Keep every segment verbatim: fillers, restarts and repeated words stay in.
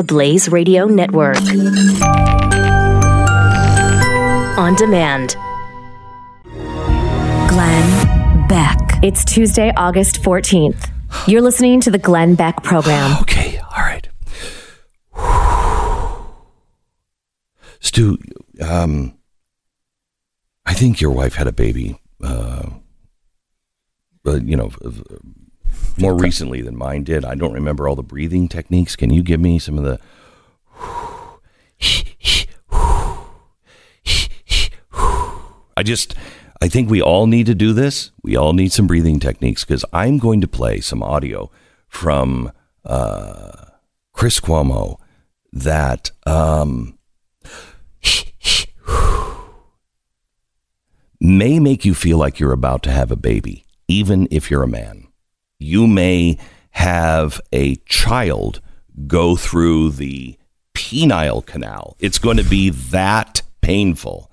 the Blaze Radio Network. On demand. Glenn Beck. It's Tuesday, August fourteenth. You're listening to the Glenn Beck program. Okay, all right. Stu, um, I think your wife had a baby, uh, but, you know, more recently than mine did. I don't remember all the breathing techniques. Can you give me some of the... I just... I think we all need to do this. We all need some breathing techniques, because I'm going to play some audio from uh, Chris Cuomo that um, may make you feel like you're about to have a baby, even if you're a man. You may have a child go through the penile canal. It's going to be that painful.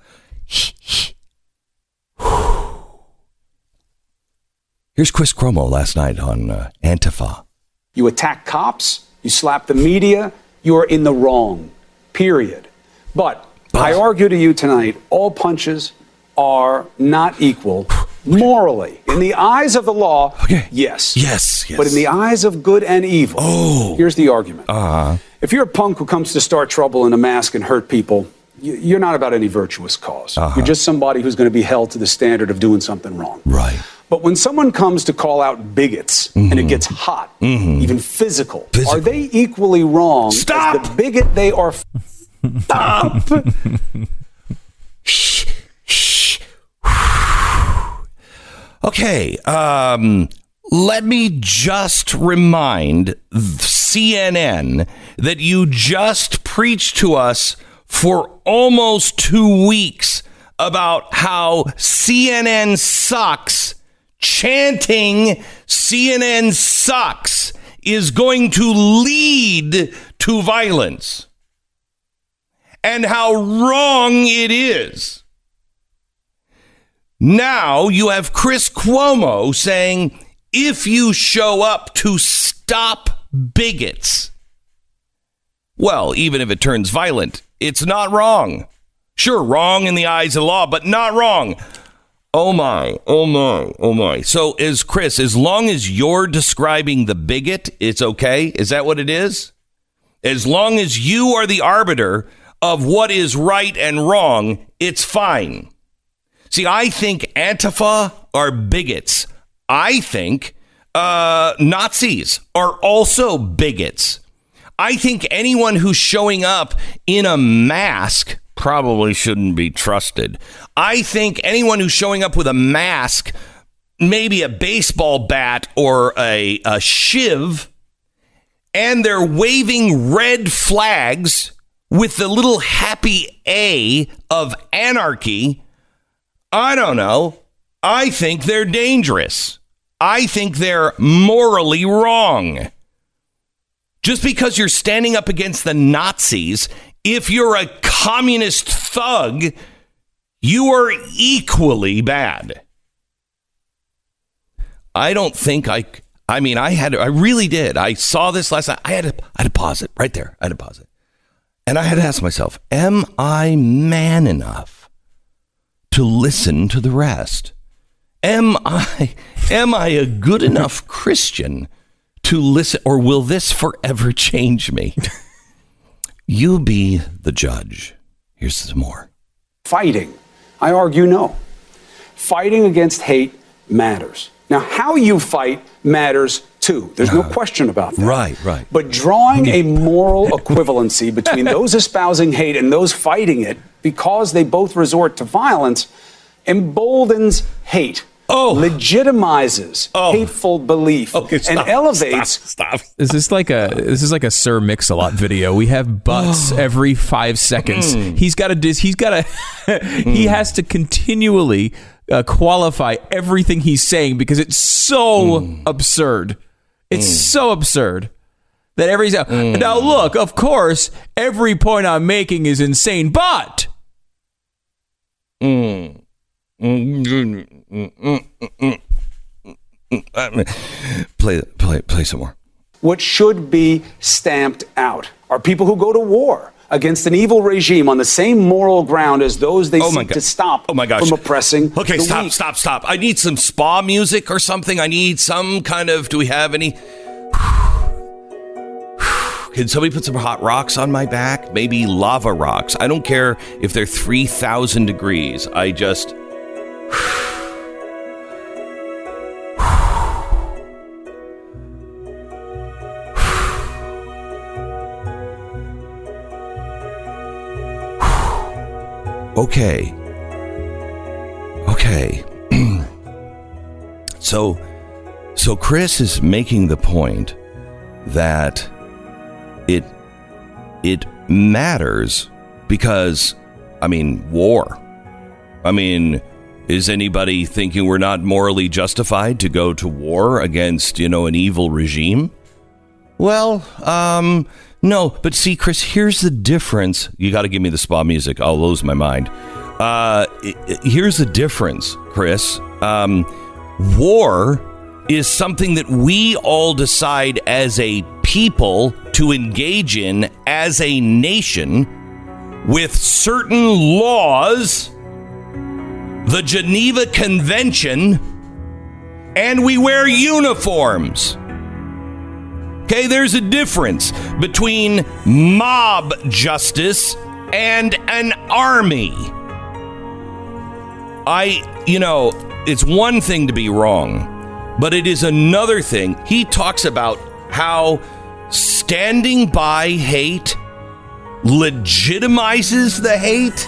Here's Chris Cuomo last night on uh, Antifa. You attack cops, you slap the media, you are in the wrong, period. But, but I argue to you tonight, all punches are not equal morally. In the eyes of the law, okay. yes. Yes, yes. But in the eyes of good and evil, oh. here's the argument. Uh-huh. If you're a punk who comes to start trouble in a mask and hurt people, you're not about any virtuous cause. Uh-huh. You're just somebody who's going to be held to the standard of doing something wrong. Right. But when someone comes to call out bigots mm-hmm. and it gets hot, mm-hmm. even physical, physical, are they equally wrong? Stop! As the bigot they are. F- Stop! Okay. Um, let me just remind C N N that you just preached to us for almost two weeks about how C N N sucks. Chanting C N N sucks is going to lead to violence, and how wrong it is. Now you have Chris Cuomo saying, if you show up to stop bigots, well, even if it turns violent, it's not wrong. Sure, wrong in the eyes of the law, but not wrong. Oh, my. Oh, my. Oh, my. So, is Chris, as long as you're describing the bigot, it's okay? Is that what it is? As long as you are the arbiter of what is right and wrong, it's fine. See, I think Antifa are bigots. I think uh, Nazis are also bigots. I think anyone who's showing up in a mask probably shouldn't be trusted. I think anyone who's showing up with a mask, maybe a baseball bat or a, a shiv, and they're waving red flags with the little happy A of anarchy, I don't know. I think they're dangerous. I think they're morally wrong. Just because you're standing up against the Nazis, if you're a communist thug, you are equally bad. I don't think I, I mean, I had, I really did. I saw this last night. I had to, I had to pause it right there. I had to pause it. And I had to ask myself, am I man enough to listen to the rest? Am I, am I a good enough Christian to listen, or will this forever change me? You be the judge. Here's some more. Fighting. I argue no. Fighting against hate matters. Now, how you fight matters too. There's no question about that. Right, right. But drawing a moral equivalency between those espousing hate and those fighting it, because they both resort to violence, emboldens hate. Oh, legitimizes oh. hateful belief okay, stop, and elevates. Stop, stop. Is this like a this is like a Sir Mix-a-Lot video? We have butts oh. every five seconds. Mm. He's got to. He's got to. mm. He has to continually uh, qualify everything he's saying because it's so mm. absurd. It's mm. so absurd. That every mm. now look, of course, every point I'm making is insane, but. Mm. Play, play, play some more. what should be stamped out are people who go to war against an evil regime on the same moral ground as those they oh seek God. to stop oh my gosh. from oppressing. Okay, the stop, weak. stop, stop. I need some spa music or something. I need some kind of, do we have any? Can somebody put some hot rocks on my back? Maybe lava rocks. I don't care if they're three thousand degrees. I just... Okay. Okay. so, so Chris is making the point that it it matters because, I mean, war. I mean, is anybody thinking we're not morally justified to go to war against, you know, an evil regime? Well, um... no, but see, Chris, here's the difference. You got to give me the spa music. I'll lose my mind. Uh, here's the difference, Chris. Um, war is something that we all decide as a people to engage in as a nation with certain laws, the Geneva Convention, and we wear uniforms. Okay, there's a difference between mob justice and an army. I, you know, it's one thing to be wrong, but it is another thing. He talks about how standing by hate legitimizes the hate.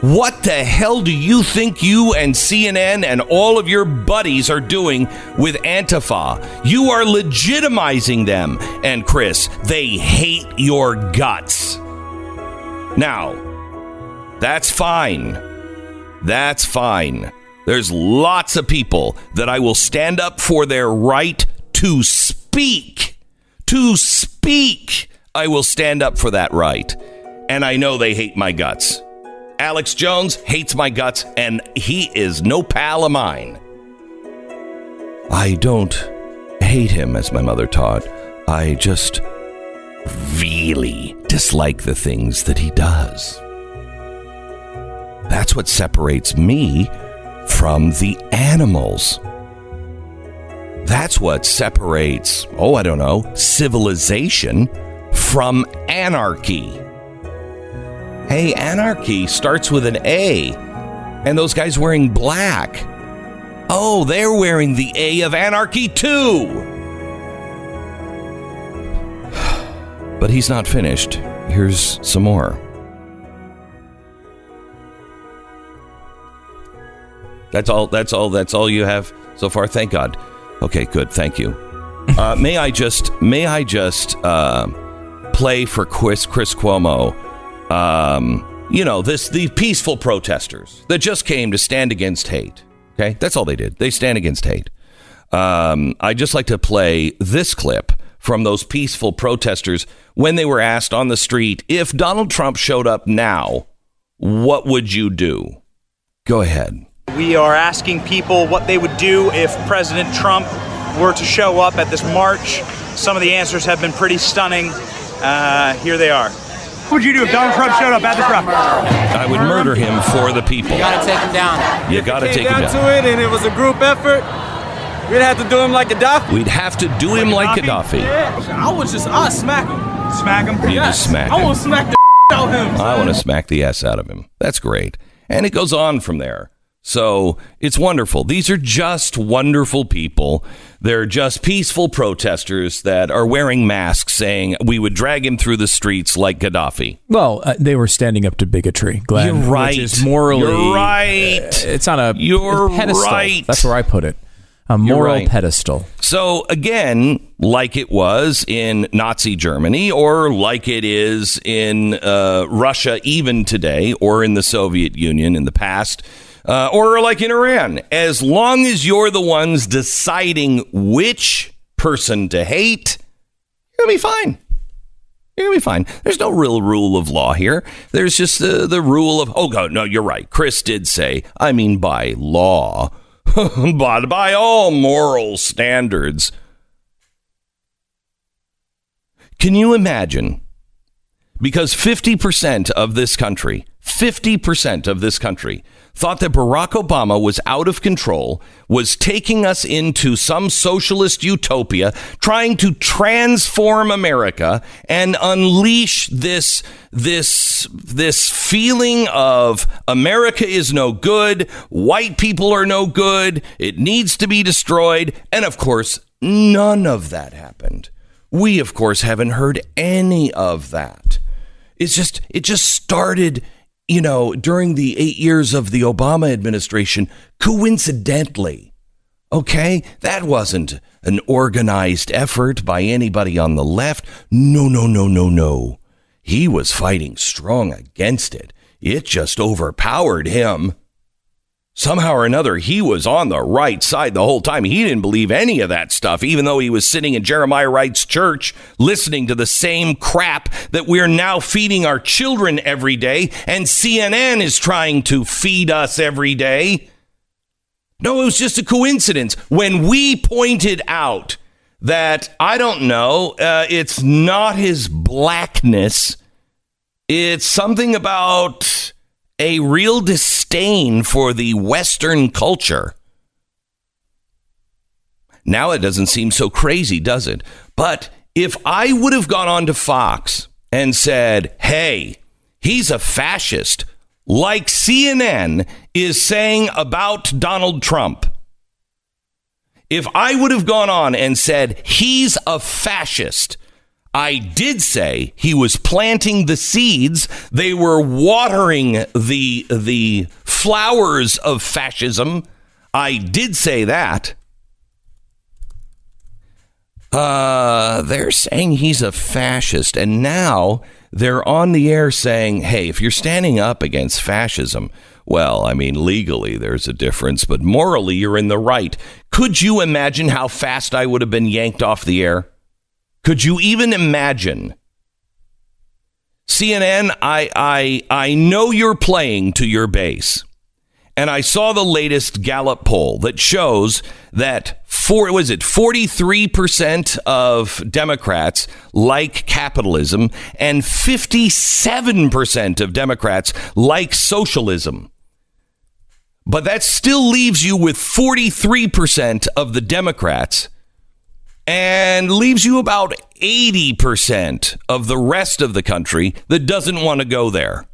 What the hell do you think you and C N N and all of your buddies are doing with Antifa? You are legitimizing them. And Chris, they hate your guts. Now, that's fine. That's fine. There's lots of people that I will stand up for their right to speak. To speak. I will stand up for that right. And I know they hate my guts. Alex Jones hates my guts, and he is no pal of mine. I don't hate him, as my mother taught. I just really dislike the things that he does. That's what separates me from the animals. That's what separates, oh, I don't know, civilization from anarchy. Hey, anarchy starts with an A, and those guys wearing black. Oh, they're wearing the A of anarchy, too. But he's not finished. Here's some more. That's all. That's all. That's all you have so far. Thank God. Okay, good. Thank you. Uh, may I just may I just uh, play for Chris, Chris Cuomo? Um, you know, this, the peaceful protesters that just came to stand against hate. Okay. That's all they did. They stand against hate. Um, I just like to play this clip from those peaceful protesters when they were asked on the street, if Donald Trump showed up now, what would you do? Go ahead. We are asking people what they would do if President Trump were to show up at this march. Some of the answers have been pretty stunning. Uh, here they are. What would you do if Donald Trump showed up at the front? I would murder him for the people. You gotta take him down. You gotta take him down. If it came down to it and it was a group effort, we'd have to do him like Gaddafi. We'd have to do him like Gaddafi. I would just, I'd smack him. Smack him? You just smack him. I want to smack the out of him. I want to smack the ass out of him. That's great. And it goes on from there. So it's wonderful. These are just wonderful people. They're just peaceful protesters that are wearing masks saying we would drag him through the streets like Gaddafi. Well, uh, they were standing up to bigotry, Glenn. You're right. Which is morally, You're right. Uh, it's on a You're pedestal. Right. That's where I put it. A moral right. pedestal. So, again, like it was in Nazi Germany or like it is in uh, Russia even today or in the Soviet Union in the past, Uh, or like in Iran, as long as you're the ones deciding which person to hate, you're going to be fine. You're going to be fine. There's no real rule of law here. There's just the, the rule of, oh, God, no, you're right. Chris did say, I mean, by law, but by all moral standards, Can you imagine? Because fifty percent of this country, fifty percent of this country thought that Barack Obama was out of control, was taking us into some socialist utopia, trying to transform America and unleash this, this, this feeling of America is no good, white people are no good, it needs to be destroyed. And of course, none of that happened. We, of course, haven't heard any of that. It's just it just started, you know, during the eight years of the Obama administration, coincidentally. OK, that wasn't an organized effort by anybody on the left. No, no, no, no, no. He was fighting strong against it. It just overpowered him. Somehow or another, he was on the right side the whole time. He didn't believe any of that stuff, even though he was sitting in Jeremiah Wright's church listening to the same crap that we're now feeding our children every day. And C N N is trying to feed us every day. No, it was just a coincidence when we pointed out that, I don't know, uh, it's not his blackness. It's something about a real disdain for the Western culture. Now it doesn't seem so crazy, does it? But if I would have gone on to Fox and said, hey, he's a fascist, like C N N is saying about Donald Trump. If I would have gone on and said, he's a fascist, I did say he was planting the seeds. They were watering the the flowers of fascism. I did say that. Uh, they're saying he's a fascist. And now they're on the air saying, hey, if you're standing up against fascism, well, I mean, legally, there's a difference, but morally, you're in the right. Could you imagine how fast I would have been yanked off the air? Could you even imagine? C N N, I, I, I know you're playing to your base. And I saw the latest Gallup poll that shows that for, was it forty-three percent of Democrats like capitalism and fifty-seven percent of Democrats like socialism. But that still leaves you with forty-three percent of the Democrats and leaves you about eighty percent of the rest of the country that doesn't want to go there.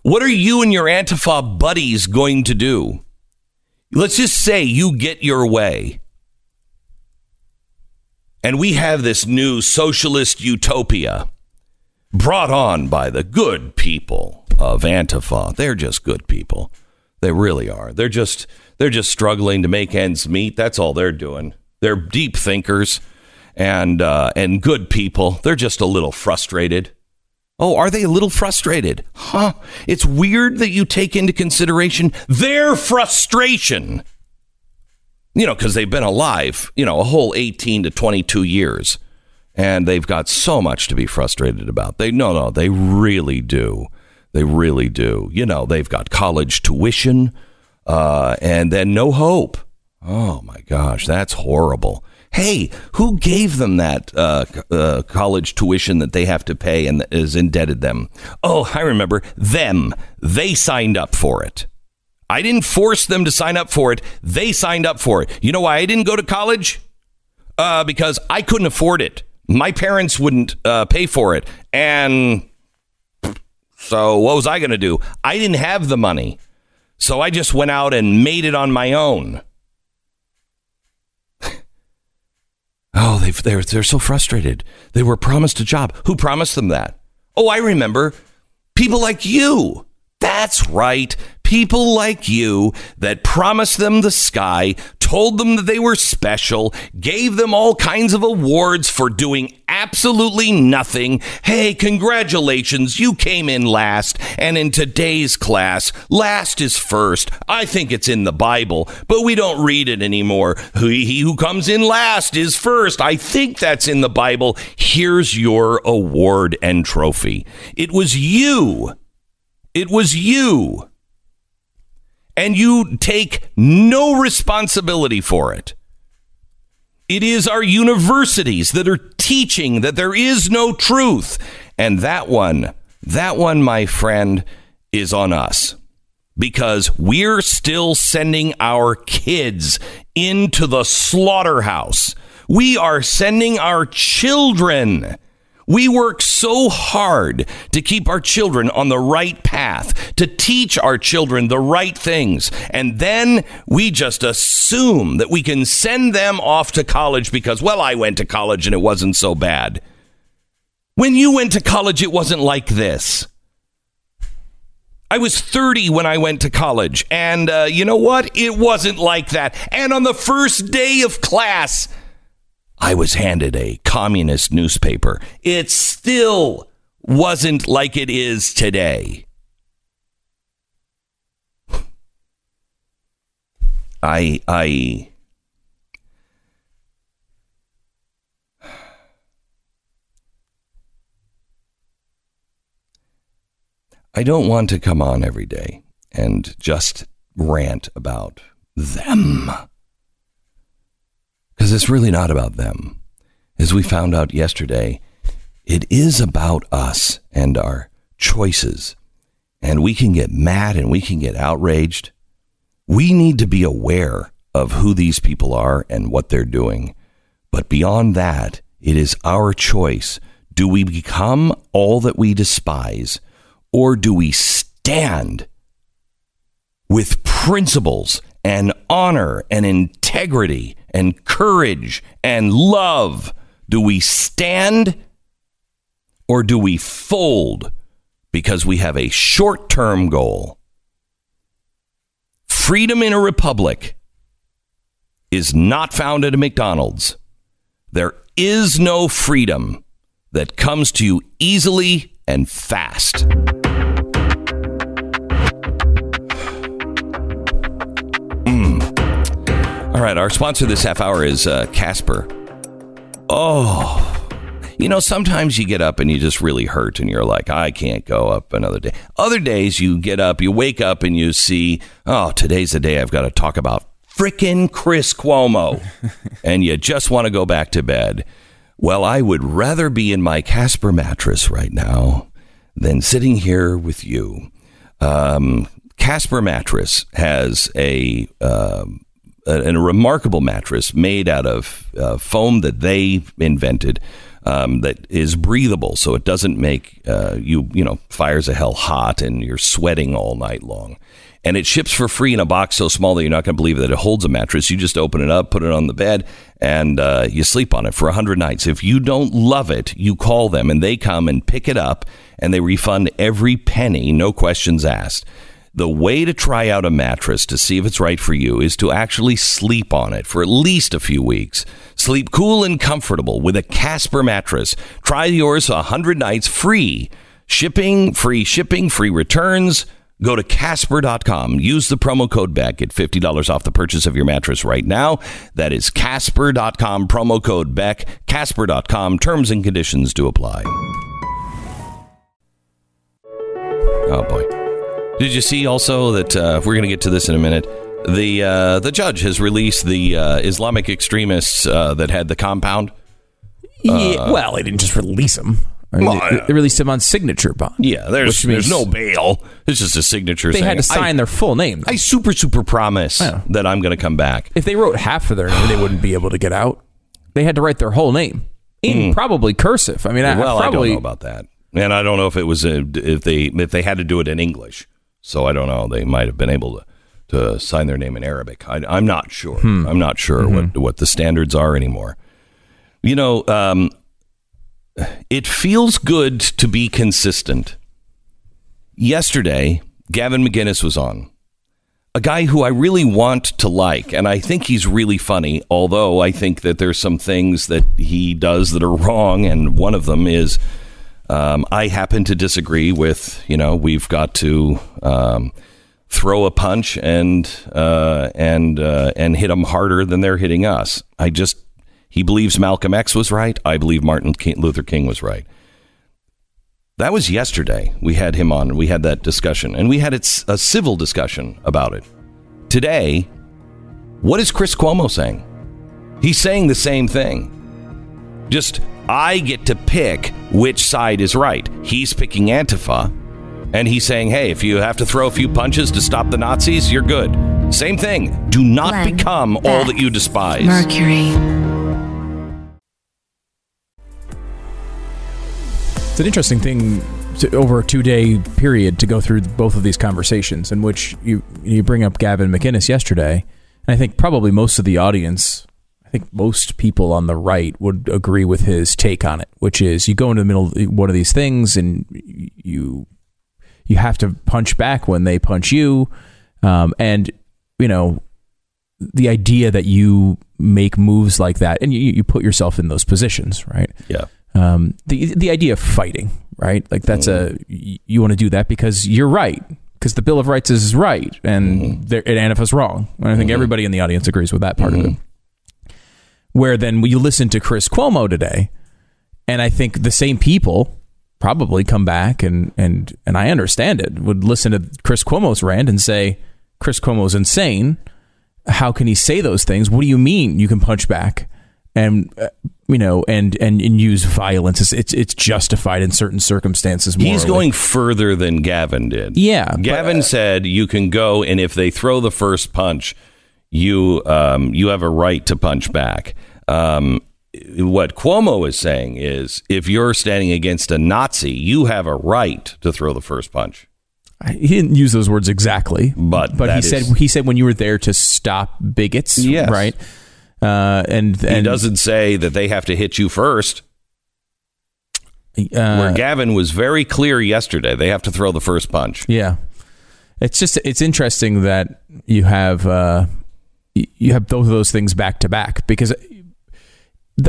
What are you and your Antifa buddies going to do? Let's just say you get your way. And we have this new socialist utopia brought on by the good people of Antifa. They're just good people. They really are. They're just they're just struggling to make ends meet. That's all they're doing. They're deep thinkers and uh, and good people. They're just a little frustrated. Oh, are they a little frustrated? Huh? It's weird that you take into consideration their frustration. You know, because they've been alive, you know, a whole eighteen to twenty-two years. And they've got so much to be frustrated about. They no, no, they really do. They really do. You know, they've got college tuition uh, and then no hope. Oh, my gosh, that's horrible. Hey, who gave them that uh, uh, college tuition that they have to pay and is indebted them? Oh, I remember them. They signed up for it. I didn't force them to sign up for it. They signed up for it. You know why I didn't go to college? Uh, because I couldn't afford it. My parents wouldn't uh, pay for it. And so what was I going to do? I didn't have the money. So I just went out and made it on my own. Oh, they've, they're they're so frustrated. They were promised a job. Who promised them that? Oh, I remember. People like you. That's right. People like you that promised them the sky, told them that they were special, gave them all kinds of awards for doing absolutely nothing. Hey, congratulations. You came in last. And in today's class, last is first. I think it's in the Bible, but we don't read it anymore. He who comes in last is first. I think that's in the Bible. Here's your award and trophy. It was you. It was you. And you take no responsibility for it. It is our universities that are teaching that there is no truth. And that one, that one, my friend, is on us, because we're still sending our kids into the slaughterhouse. We are sending our children. We work so hard to keep our children on the right path, to teach our children the right things. And then we just assume that we can send them off to college because, well, I went to college and it wasn't so bad. When you went to college, it wasn't like this. I was thirty when I went to college. And uh, you know what? It wasn't like that. And on the first day of class, I was handed a communist newspaper. It still wasn't like it is today. I, I, I don't want to come on every day and just rant about them, because it's really not about them. As we found out yesterday, it is about us and our choices. And we can get mad and we can get outraged. We need to be aware of who these people are and what they're doing. But beyond that, it is our choice. Do we become all that we despise, or do we stand with principles and honor and integrity and courage and love? Do we stand, or do we fold because we have a short-term goal? Freedom in a republic is not found at a McDonald's. There is no freedom that comes to you easily and fast. All right, our sponsor this half hour is uh, Casper. Oh, you know, sometimes you get up and you just really hurt and you're like, I can't go up another day. Other days you get up, you wake up and you see, oh, today's the day I've got to talk about frickin' Chris Cuomo. And you just want to go back to bed. Well, I would rather be in my Casper mattress right now than sitting here with you. Um, Casper mattress has a... Um, And a remarkable mattress made out of uh, foam that they invented um, that is breathable, so it doesn't make uh, you, you know, fires of hell hot and you're sweating all night long. And it ships for free in a box so small that you're not going to believe that it holds a mattress. You just open it up, put it on the bed, and uh, you sleep on it for one hundred nights. If you don't love it, you call them and they come and pick it up, and they refund every penny, no questions asked. The way to try out a mattress to see if it's right for you is to actually sleep on it for at least a few weeks. Sleep cool and comfortable with a Casper mattress. Try yours one hundred nights free. Shipping, free shipping, free returns. Go to Casper dot com. Use the promo code Beck. Get fifty dollars off the purchase of your mattress right now. That is Casper dot com. Promo code Beck. Casper dot com. Terms and conditions do apply. Oh, boy. Did you see also that uh, we're going to get to this in a minute? The uh, the judge has released the uh, Islamic extremists uh, that had the compound. Yeah, uh, well, they didn't just release them. Well, they, uh, they released him on signature bond. Yeah, there's there's no bail. It's just a signature. They saying, had to sign I, their full name. Though. I super super promise yeah. that I'm going to come back. If they wrote half of their name, they wouldn't be able to get out. They had to write their whole name in mm. probably cursive. I mean, I, well, I, probably, I don't know about that, and I don't know if it was a, if they if they had to do it in English. So I don't know. They might have been able to, to sign their name in Arabic. I, I'm not sure. Hmm. I'm not sure mm-hmm. what, what the standards are anymore. You know, um, it feels good to be consistent. Yesterday, Gavin McInnes was on. A guy who I really want to like, and I think he's really funny, although I think that there's some things that he does that are wrong, and one of them is... Um, I happen to disagree with, you know, we've got to um, throw a punch and uh, and uh, and hit them harder than they're hitting us. I just he believes Malcolm X was right. I believe Martin Luther King was right. That was yesterday. We had him on. We had that discussion, and we had it's a civil discussion about it. Today, what is Chris Cuomo saying? He's saying the same thing. Just, I get to pick which side is right. He's picking Antifa, and he's saying, hey, if you have to throw a few punches to stop the Nazis, you're good. Same thing. Do not Glenn become Beck. all that you despise. Mercury. It's an interesting thing to, over a two-day period to go through both of these conversations, in which you you bring up Gavin McInnes yesterday, and I think probably most of the audience, I think most people on the right would agree with his take on it, which is you go into the middle of one of these things and you you have to punch back when they punch you. Um, and, you know, the idea that you make moves like that, and you, you put yourself in those positions, right? Yeah. Um, the the idea of fighting, right? Like that's mm-hmm. a, you want to do that because you're right, because the Bill of Rights is right, and mm-hmm. there, and Antifa's wrong. And I think mm-hmm. everybody in the audience agrees with that part mm-hmm. of it. Where then you listen to Chris Cuomo today, and I think the same people probably come back and, and, and I understand it, would listen to Chris Cuomo's rant and say, Chris Cuomo's insane. How can he say those things? What do you mean you can punch back and, uh, you know, and, and, and use violence? It's, it's it's justified in certain circumstances. Morally. He's going further than Gavin did. Yeah. Gavin but, uh, said you can go, and if they throw the first punch, you um you have a right to punch back. Um, what Cuomo is saying is if you're standing against a Nazi, you have a right to throw the first punch. He didn't use those words exactly, but but he is, said he said when you were there to stop bigots, yes. right? Uh, and, and he doesn't say that they have to hit you first. Uh, Where Gavin was very clear yesterday, they have to throw the first punch. Yeah, it's just it's interesting that you have uh, you have both of those things back to back, because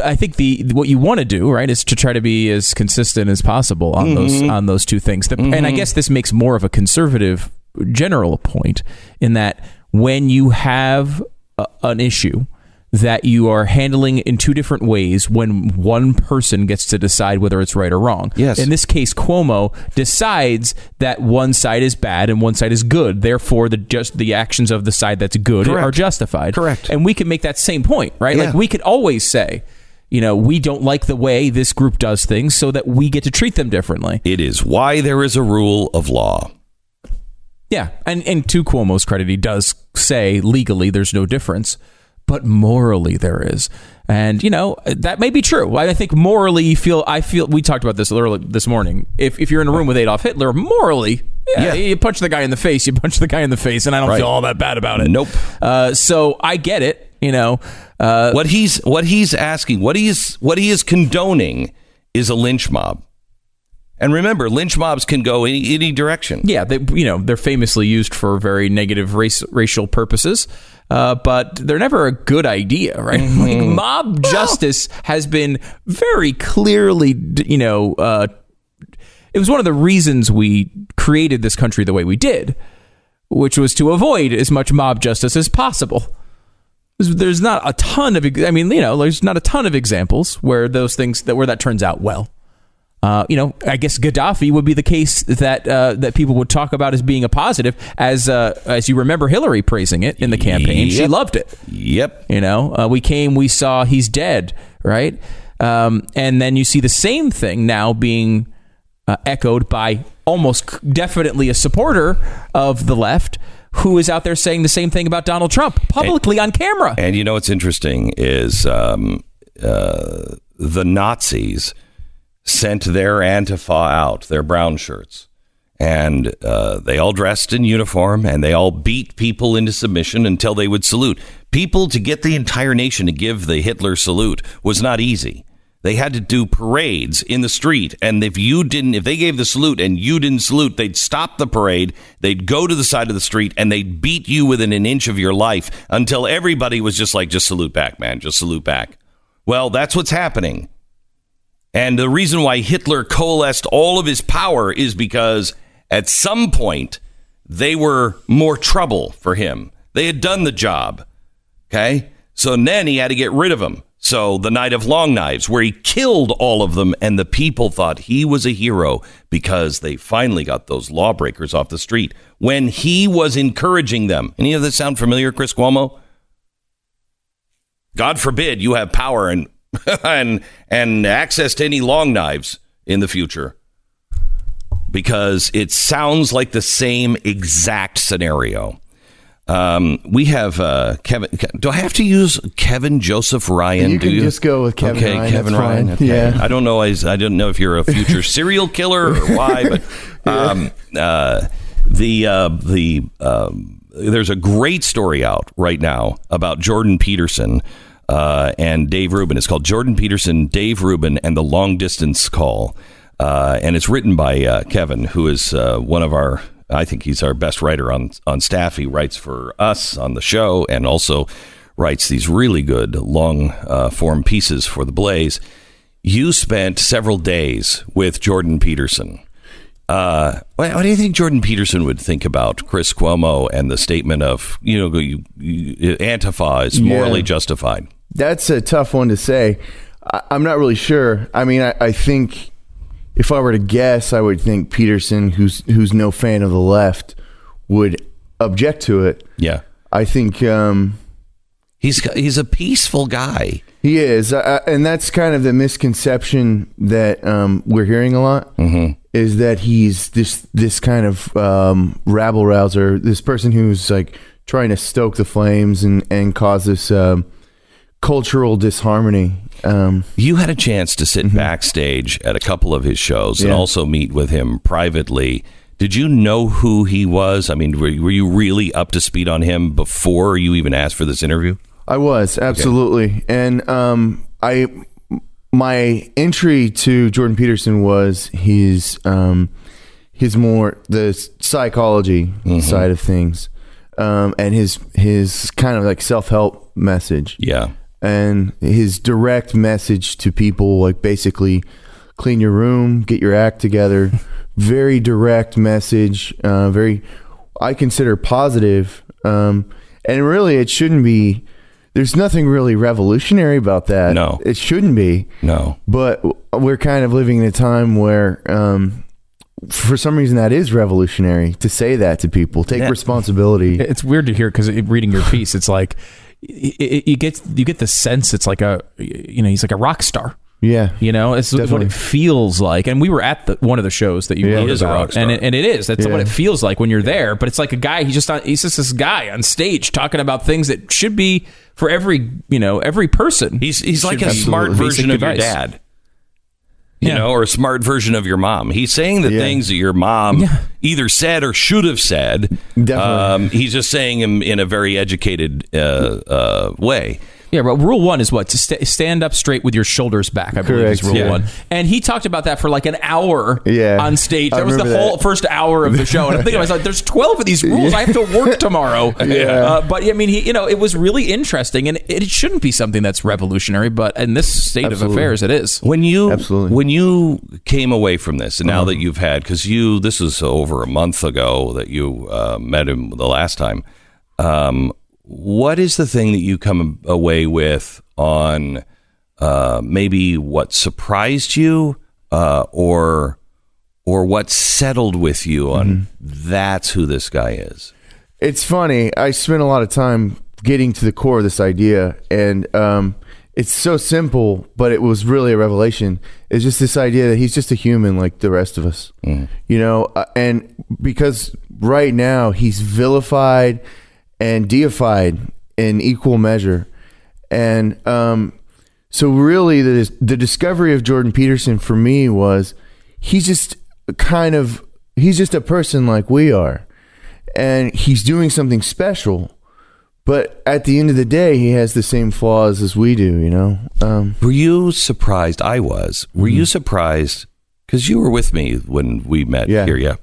I think the what you want to do, right, is to try to be as consistent as possible on mm-hmm. those on those two things. The, mm-hmm. And I guess this makes more of a conservative general point, in that when you have a, an issue that you are handling in two different ways, when one person gets to decide whether it's right or wrong. Yes. In this case, Cuomo decides that one side is bad and one side is good. Therefore, the just the actions of the side that's good Correct. are justified. Correct. And we can make that same point, right? Yeah. Like we could always say, you know, we don't like the way this group does things, so that we get to treat them differently. It is why there is a rule of law. Yeah. And, and to Cuomo's credit, he does say legally there's no difference, but morally there is. And, you know, that may be true. I think morally you feel, I feel, we talked about this earlier this morning. If if you're in a room with Adolf Hitler, morally, yeah, yeah. you punch the guy in the face, you punch the guy in the face, and I don't right. feel all that bad about it. Nope. Uh, so I get it. You know, uh, what he's what he's asking, what he's what he is condoning is a lynch mob. And remember, lynch mobs can go any, any direction. Yeah, they, you know, they're famously used for very negative race, racial purposes, uh, but they're never a good idea, right? Mm-hmm. Like mob well, justice has been very clearly, you know, uh, it was one of the reasons we created this country the way we did, which was to avoid as much mob justice as possible. There's not a ton of, I mean, you know, there's not a ton of examples where those things that where that turns out well. Uh, you know, I guess Gaddafi would be the case that uh, that people would talk about as being a positive, as uh, as you remember Hillary praising it in the campaign. Yep. She loved it. Yep. You know, uh, we came, we saw, he's dead, right? Um, and then you see the same thing now being uh, echoed by almost definitely a supporter of the left, who is out there saying the same thing about Donald Trump publicly and, on camera. And you know what's interesting is um, uh, the Nazis sent their Antifa out, their brown shirts, and uh, they all dressed in uniform, and they all beat people into submission until they would salute. People to get the entire nation to give the Hitler salute was not easy. They had to do parades in the street, and if you didn't, if they gave the salute and you didn't salute, they'd stop the parade, they'd go to the side of the street, and they'd beat you within an inch of your life until everybody was just like, just salute back, man, just salute back. Well, that's what's happening. And the reason why Hitler coalesced all of his power is because at some point, they were more trouble for him. They had done the job, okay? So then he had to get rid of them. So the Night of Long Knives, where he killed all of them, and the people thought he was a hero because they finally got those lawbreakers off the street when he was encouraging them. Any of this sound familiar, Chris Cuomo? God forbid you have power and and and access to any long knives in the future, because it sounds like the same exact scenario. Um, we have uh, Kevin. Do I have to use Kevin Joseph Ryan? You do can you just go with Kevin? Okay, Ryan, Kevin Ryan. Okay. Yeah, I don't know. I, I don't know if you're a future serial killer or why, but um, uh, the uh, the um, there's a great story out right now about Jordan Peterson uh, and Dave Rubin. It's called Jordan Peterson, Dave Rubin, and the Long Distance Call, uh, and it's written by uh, Kevin, who is uh, one of our. I think he's our best writer on, on staff. He writes for us on the show and also writes these really good long uh, form pieces for The Blaze. You spent several days with Jordan Peterson. Uh, what, what do you think Jordan Peterson would think about Chris Cuomo and the statement of, you know, you, you, Antifa is morally yeah. justified? That's a tough one to say. I, I'm not really sure. I mean, I, I think... If I were to guess, I would think Peterson, who's who's no fan of the left, would object to it. Yeah, I think um, he's he's a peaceful guy. He is, I, and that's kind of the misconception that um, we're hearing a lot mm-hmm. is that he's this this kind of um, rabble rouser, this person who's like trying to stoke the flames and and cause this um, cultural disharmony. Um, you had a chance to sit mm-hmm. backstage at a couple of his shows yeah. and also meet with him privately. Did you know who he was? I mean, were, were you really up to speed on him before you even asked for this interview? I was, absolutely. Okay. And um, I, my entry to Jordan Peterson was his, um, his more the psychology mm-hmm. side of things, um, and his his kind of like self-help message. Yeah. And his direct message to people, like basically clean your room, get your act together, very direct message, uh, very, I consider positive. Um, and really it shouldn't be, there's nothing really revolutionary about that. No. It shouldn't be. No. But we're kind of living in a time where, um, for some reason that is revolutionary to say that to people, take yeah. responsibility. It's weird to hear because reading your piece, it's like, you get you get the sense it's like a you know he's like a rock star. Yeah, you know, it's definitely what it feels like. And we were at the, one of the shows that you yeah, wrote is about, a rock star. and it, and it is that's yeah. what it feels like when you're there. But it's like a guy he's just not, he's just this guy on stage talking about things that should be for every you know every person. He's he's like a smart version of device. Your dad, you yeah. know, or a smart version of your mom. He's saying the yeah. things that your mom yeah. either said or should have said. Um, he's just saying them in a very educated uh, uh, way. Yeah, but rule one is what? To st- stand up straight with your shoulders back, I Correct. believe is rule yeah. one. And he talked about that for like an hour yeah. on stage. That was the that. whole first hour of the show. And I'm thinking, I was like, there's twelve of these rules. Yeah. I have to work tomorrow. Yeah. Uh, but, I mean, he, you know, it was really interesting. And it, it shouldn't be something that's revolutionary, but in this state Absolutely. of affairs, it is. When you Absolutely. when you came away from this, and now mm-hmm. that you've had, because you, this was over a month ago that you uh, met him the last time, um, what is the thing that you come away with on uh, maybe what surprised you uh, or or what settled with you on mm-hmm. that's who this guy is? It's funny. I spent a lot of time getting to the core of this idea, and um, it's so simple, but it was really a revelation. It's just this idea that he's just a human like the rest of us, mm-hmm. you know, uh, and because right now he's vilified and deified in equal measure. And um, so really the, the discovery of Jordan Peterson for me was he's just kind of, he's just a person like we are. And he's doing something special. But at the end of the day, he has the same flaws as we do, you know? Um, were you surprised? I was. Were mm-hmm. you surprised? Because you were with me when we met yeah. here, yeah.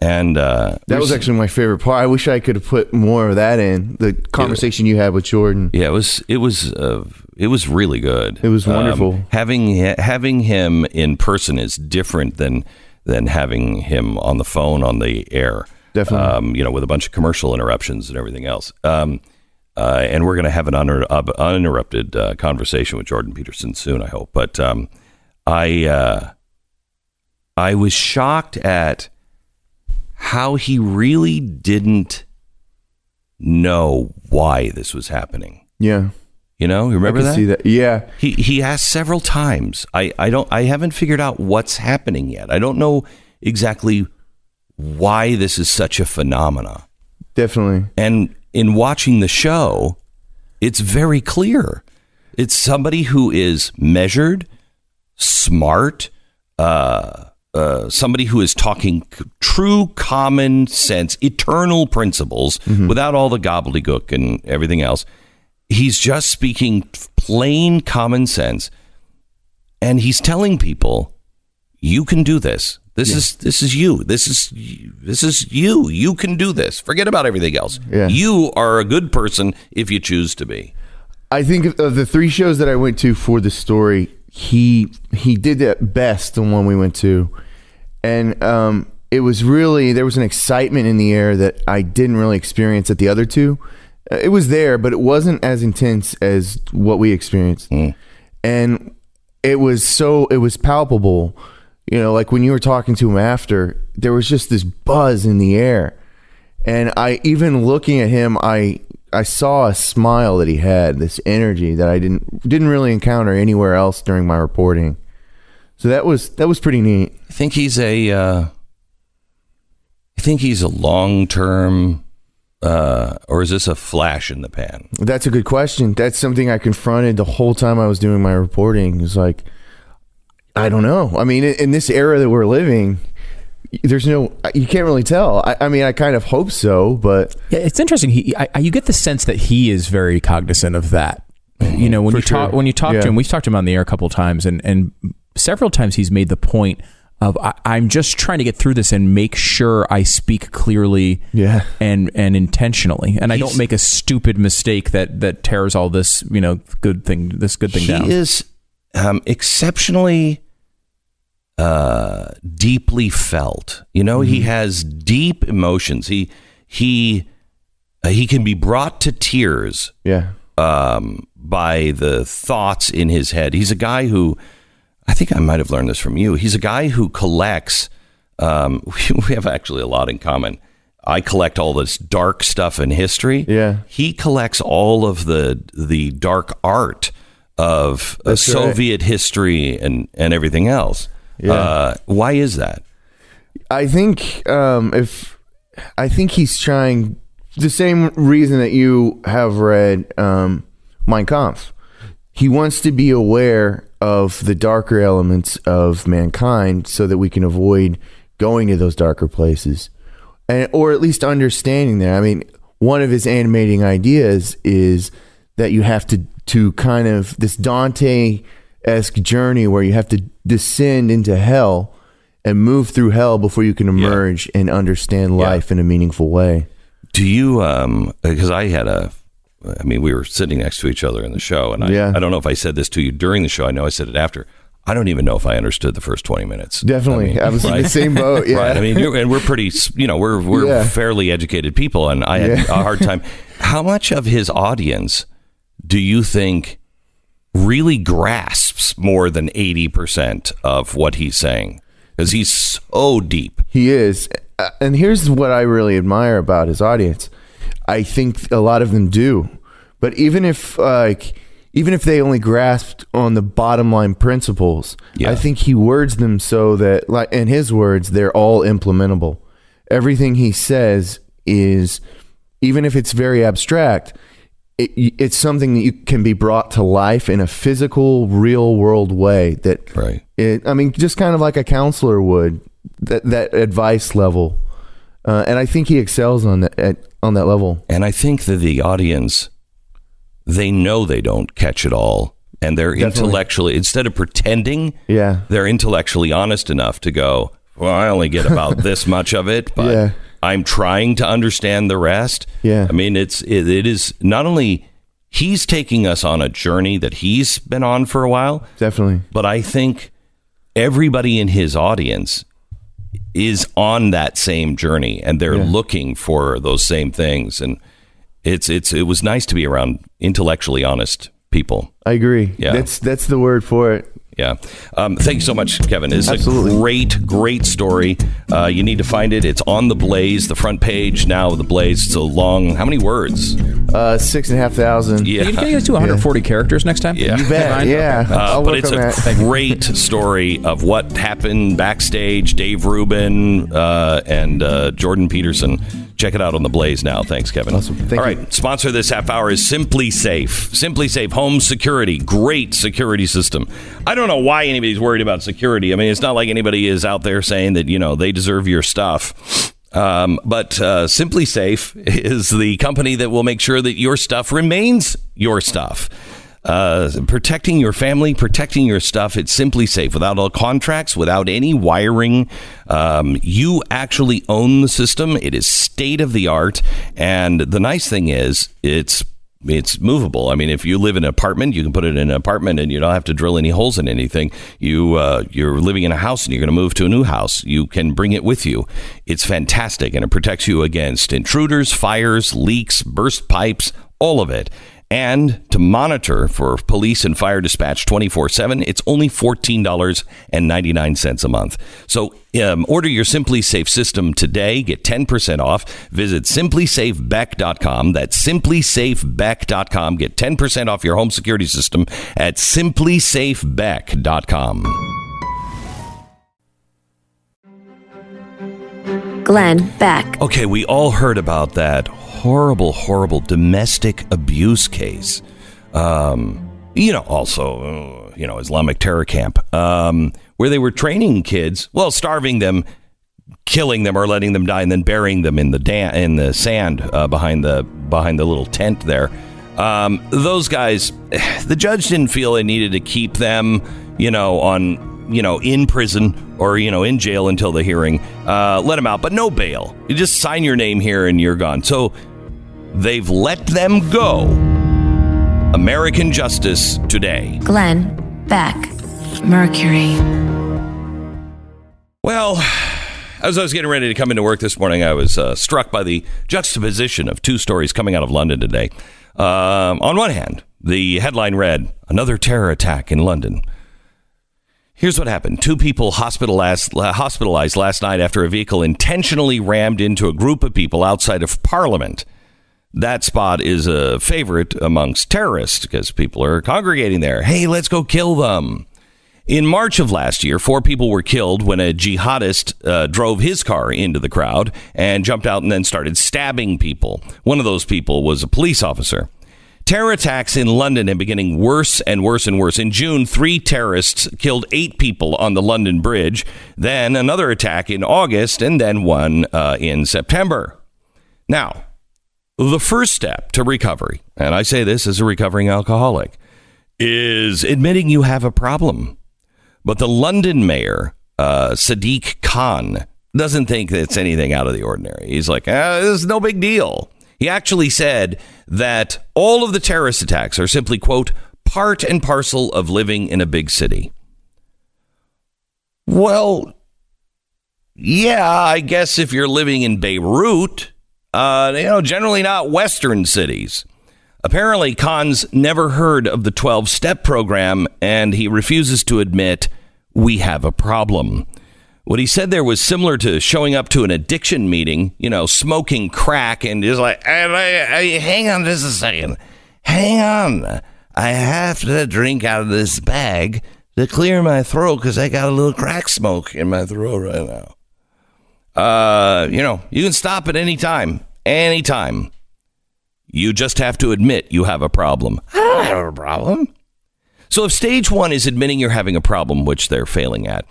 And uh, that was actually my favorite part. I wish I could have put more of that in the conversation you had with Jordan. Yeah, it was it was uh, it was really good. It was wonderful. Um, having having him in person is different than than having him on the phone on the air. Definitely, um, you know, with a bunch of commercial interruptions and everything else. Um, uh, and we're going to have an un- uninterrupted uh, conversation with Jordan Peterson soon, I hope. But um, I uh, I was shocked at how he really didn't know why this was happening. Yeah. You know, you remember I that? See that? Yeah. He he asked several times. I, I don't I haven't figured out what's happening yet. I don't know exactly why this is such a phenomena. Definitely. And in watching the show, it's very clear. It's somebody who is measured, smart, uh, uh, somebody who is talking c- true common sense, eternal principles, mm-hmm. without all the gobbledygook and everything else. He's just speaking plain common sense, and he's telling people, "You can do this. This yeah. is this is you. This is this is you. You can do this. Forget about everything else. Yeah. You are a good person if you choose to be." I think of the three shows that I went to for the story, he he did that best, the one we went to, and um, it was really there was an excitement in the air that I didn't really experience at the other two. It was there, but it wasn't as intense as what we experienced. Mm. And it was so, it was palpable. You know, like when you were talking to him after, there was just this buzz in the air. And I, even looking at him, I I saw a smile that he had, this energy that I didn't didn't really encounter anywhere else during my reporting. So that was, that was pretty neat. I think he's a, uh, I think he's a long-term... Uh, or is this a flash in the pan? That's a good question. That's something I confronted the whole time I was doing my reporting. It's like, I don't know. I mean, in this era that we're living, there's no, you can't really tell. I, I mean, I kind of hope so, but yeah, it's interesting. He, I, you get the sense that he is very cognizant of that. Mm-hmm. You know, when For you sure. talk, when you talk yeah. to him, we've talked to him on the air a couple of times, and and several times he's made the point of, I, I'm just trying to get through this and make sure I speak clearly yeah. and and intentionally, and he's, I don't make a stupid mistake that that tears all this, you know, good thing this good thing he down. He is um, exceptionally uh, deeply felt. You know, mm-hmm. he has deep emotions. He he uh, he can be brought to tears. Yeah. Um, by the thoughts in his head. He's a guy who. I think I might have learned this from you. He's a guy who collects. Um, we have actually a lot in common. I collect all this dark stuff in history. Yeah, he collects all of the the dark art of uh, Soviet right. history and, and everything else. Yeah. Uh, why is that? I think um, if I think he's trying the same reason that you have read um, Mein Kampf. He wants to be aware of the darker elements of mankind so that we can avoid going to those darker places, and or at least understanding that. I mean, one of his animating ideas is that you have to, to kind of this Dante-esque journey where you have to descend into hell and move through hell before you can emerge yeah. and understand life yeah. in a meaningful way. Do you, um, because I had a, I mean, we were sitting next to each other in the show, and I, yeah. I don't know if I said this to you during the show. I know I said it after. I don't even know if I understood the first twenty minutes. Definitely. I, mean, I was right? in the same boat. Yeah. Right. I mean, and we're pretty, you know, we're we're yeah. fairly educated people, and I had yeah. a hard time. How much of his audience do you think really grasps more than eighty percent of what he's saying? Because he's so deep. He is. And here's what I really admire about his audience. I think a lot of them do, but even if like uh, even if they only grasped on the bottom line principles, yeah. I think he words them so that, like in his words, they're all implementable. Everything he says is, even if it's very abstract, it, it's something that you can be brought to life in a physical, real world way. That right. It, I mean, just kind of like a counselor would. That that advice level. Uh, and I think he excels on that at, on that level. And I think that the audience, they know they don't catch it all, and they're Definitely. intellectually, instead of pretending, yeah, they're intellectually honest enough to go, well, I only get about this much of it, but yeah. I'm trying to understand the rest. Yeah, I mean, it's it, it is not only he's taking us on a journey that he's been on for a while, definitely, but I think everybody in his audience is on that same journey, and they're yeah. looking for those same things, and it's it's it was nice to be around intellectually honest people. I agree. Yeah, that's that's the word for it. Yeah. Um, thanks so much, Kevin. It's Absolutely. a great, great story. Uh, you need to find it. It's on The Blaze, the front page now of The Blaze. It's a long, how many words? Uh, six and a half thousand. Yeah. Can you guys do one hundred forty yeah. characters next time? Yeah. You bet. Yeah. Uh, but it's a that. great story of what happened backstage. Dave Rubin uh, and uh, Jordan Peterson. Check it out on The Blaze now. Thanks, Kevin. Awesome. Thank All right. You. Sponsor this half hour is SimpliSafe. SimpliSafe Home Security. Great security system. I don't know why anybody's worried about security. I mean, it's not like anybody is out there saying that, you know, they deserve your stuff. Um, but uh, SimpliSafe is the company that will make sure that your stuff remains your stuff. Uh, protecting your family, protecting your stuff. It's SimpliSafe. Without all contracts, without any wiring, um, you actually own the system. It is state of the art. And the nice thing is it's it's movable. I mean, if you live in an apartment, you can put it in an apartment and you don't have to drill any holes in anything. You, uh, you're living in a house and you're going to move to a new house. You can bring it with you. It's fantastic. And it protects you against intruders, fires, leaks, burst pipes, all of it. And to monitor for police and fire dispatch twenty-four seven, it's only fourteen dollars and ninety-nine cents a month. So um, order your SimpliSafe system today. Get ten percent off. Visit Simply Safe Beck dot com. That's Simply Safe Beck dot com. Get ten percent off your home security system at Simply Safe Beck dot com. Glenn Beck. Okay, we all heard about that horrible, horrible domestic abuse case. Um, you know, also, you know, Islamic terror camp, um, where they were training kids, well, starving them, killing them or letting them die and then burying them in the da- in the sand uh, behind the behind the little tent there. Um, those guys, the judge didn't feel they needed to keep them, you know, on you know, in prison or, you know, in jail until the hearing. Uh, let them out, but no bail. You just sign your name here and you're gone. So they've let them go. American justice today. Glenn Beck, Mercury. Well, as I was getting ready to come into work this morning, I was uh, struck by the juxtaposition of two stories coming out of London today. Um, on one hand, the headline read, "Another terror attack in London." Here's what happened. Two people hospitalized, hospitalized last night after a vehicle intentionally rammed into a group of people outside of Parliament. That spot is a favorite amongst terrorists because people are congregating there. Hey, let's go kill them. In March of last year, four people were killed when a jihadist uh, drove his car into the crowd and jumped out and then started stabbing people. One of those people was a police officer. Terror attacks in London are getting worse and worse and worse. In June, three terrorists killed eight people on the London Bridge, then another attack in August, and then one uh, in September. Now, the first step to recovery, and I say this as a recovering alcoholic, is admitting you have a problem. But the London mayor, uh, Sadiq Khan, doesn't think it's anything out of the ordinary. He's like, ah, this is no big deal. He actually said that all of the terrorist attacks are simply, quote, part and parcel of living in a big city. Well, yeah, I guess if you're living in Beirut, uh, you know, generally not Western cities. Apparently, Khan's never heard of the twelve-step program, and he refuses to admit we have a problem. What he said there was similar to showing up to an addiction meeting, you know, smoking crack and just like, I, I, I, hang on just a second. Hang on. I have to drink out of this bag to clear my throat because I got a little crack smoke in my throat right now. Uh, you know, you can stop at any time. Any time. You just have to admit you have a problem. I don't have a problem. So if stage one is admitting you're having a problem, which they're failing at,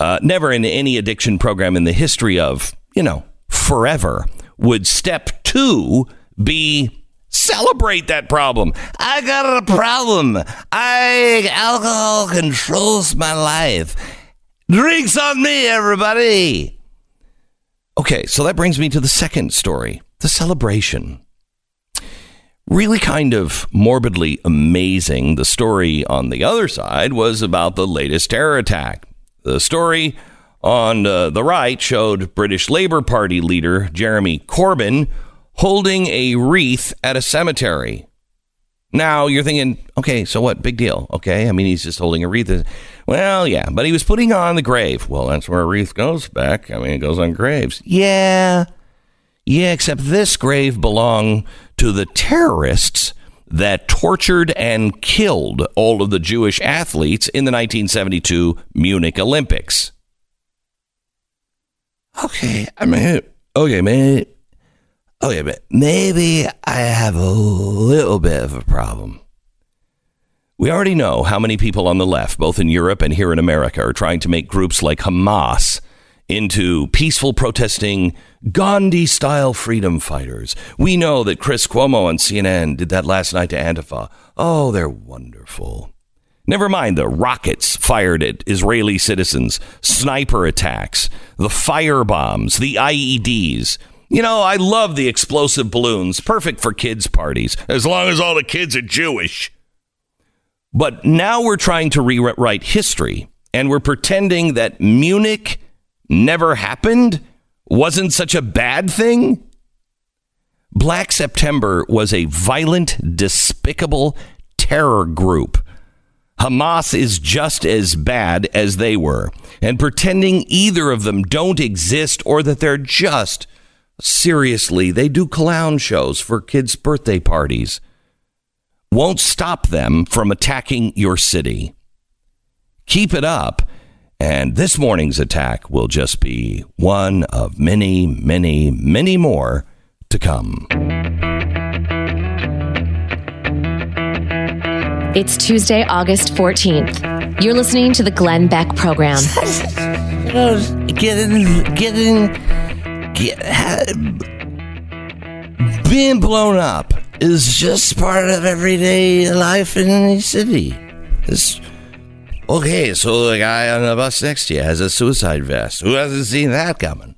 Uh, never in any addiction program in the history of, you know, forever would step two be celebrate that problem. I got a problem. I alcohol controls my life. Drinks on me, everybody. Okay, so that brings me to the second story, the celebration. Really kind of morbidly amazing. The story on the other side was about the latest terror attack. The story on uh, the right showed British Labour Party leader Jeremy Corbyn holding a wreath at a cemetery. Now you're thinking, okay, so what? Big deal. Okay. I mean, he's just holding a wreath. Well, yeah, but he was putting on the grave. Well, that's where a wreath goes, Beck. I mean, it goes on graves. Yeah. Yeah, except this grave belonged to the terrorists that tortured and killed all of the Jewish athletes in the nineteen seventy-two Munich Olympics. Okay, I mean, okay, man. Okay, but maybe I have a little bit of a problem. We already know how many people on the left, both in Europe and here in America, are trying to make groups like Hamas into peaceful protesting Gandhi-style freedom fighters. We know that Chris Cuomo on C N N did that last night to Antifa. Oh, they're wonderful. Never mind the rockets fired at Israeli citizens, sniper attacks, the firebombs, the I E Ds. You know, I love the explosive balloons, perfect for kids' parties, as long as all the kids are Jewish. But now we're trying to rewrite history, and we're pretending that Munich never happened, wasn't such a bad thing. Black September was a violent, despicable terror group. Hamas is just as bad as they were, and pretending either of them don't exist or that they're just... Seriously, they do clown shows for kids' birthday parties. Won't stop them from attacking your city. Keep it up, and this morning's attack will just be one of many, many, many more to come. It's Tuesday, August fourteenth. You're listening to the Glenn Beck Program. Get in, get in. Yeah, being blown up is just part of everyday life in any city. It's, okay, so the guy on the bus next to you has a suicide vest. Who hasn't seen that coming?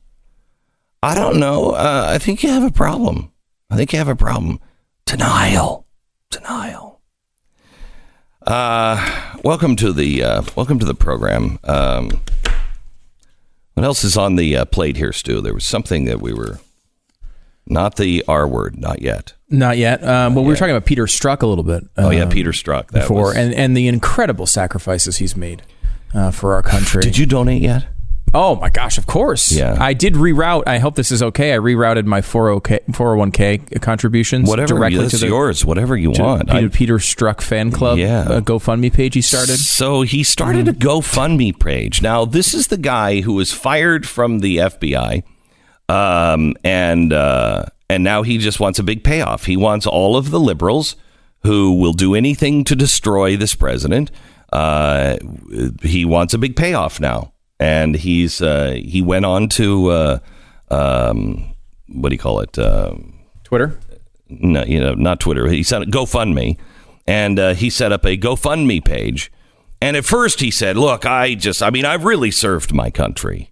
I don't know. Uh, I think you have a problem. I think you have a problem. Denial. Denial. Uh, welcome to the uh, welcome to the program. Um, What else is on the uh, plate here, Stu? There was something that we were... Not the R word, not yet. Not yet. Um, not well, yet. We were talking about Peter Strzok a little bit. Uh, oh, yeah, Peter Strzok. That before, was... and, and the incredible sacrifices he's made uh, for our country. Did you donate yet? Oh, my gosh, of course. Yeah. I did reroute. I hope this is okay. I rerouted my four oh one k contributions whatever, directly to the, yours, whatever you to want. Peter, I, Peter Strzok fan club, yeah. uh, GoFundMe page he started. So he started mm-hmm. a GoFundMe page. Now, this is the guy who was fired from the F B I, um, and uh, and now he just wants a big payoff. He wants all of the liberals who will do anything to destroy this president. Uh, he wants a big payoff now. And he's uh, he went on to uh, um, what do you call it? Um, Twitter? No, you know, not Twitter. He set GoFundMe, and uh, he set up a GoFundMe page. And at first, he said, "Look, I just, I mean, I've really served my country."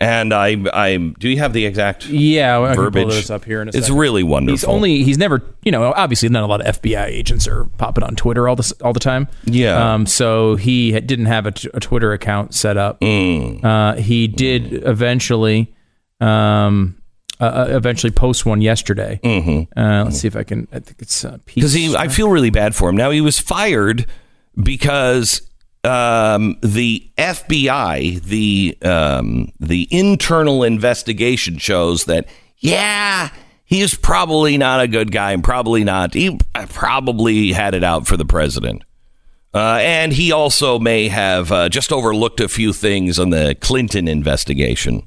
And I, I do you have the exact? Yeah, I verbiage? Can pull this up here in a second. It's really wonderful. He's only, he's never, you know, obviously not a lot of F B I agents are popping on Twitter all this all the time. Yeah. Um. So he didn't have a, t- a Twitter account set up. Mm. Uh. He did mm. eventually, um, uh, eventually post one yesterday. Mm-hmm. Uh. Let's mm. see if I can. I think it's because uh, he. I feel really bad for him. Now he was fired because. Um, the F B I, the um, the internal investigation shows that, yeah, he is probably not a good guy and probably not. He probably had it out for the president. Uh, and he also may have uh, just overlooked a few things on the Clinton investigation.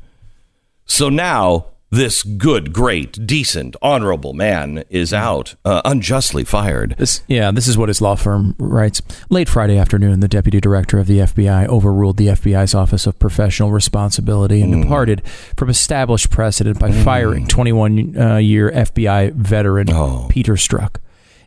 So now this good, great, decent, honorable man is out, uh, unjustly fired. This, yeah, this is what his law firm writes. Late Friday afternoon, the deputy director of the F B I overruled the F B I's Office of Professional Responsibility and mm. departed from established precedent by mm. firing twenty-one-year uh, F B I veteran oh. Peter Strzok.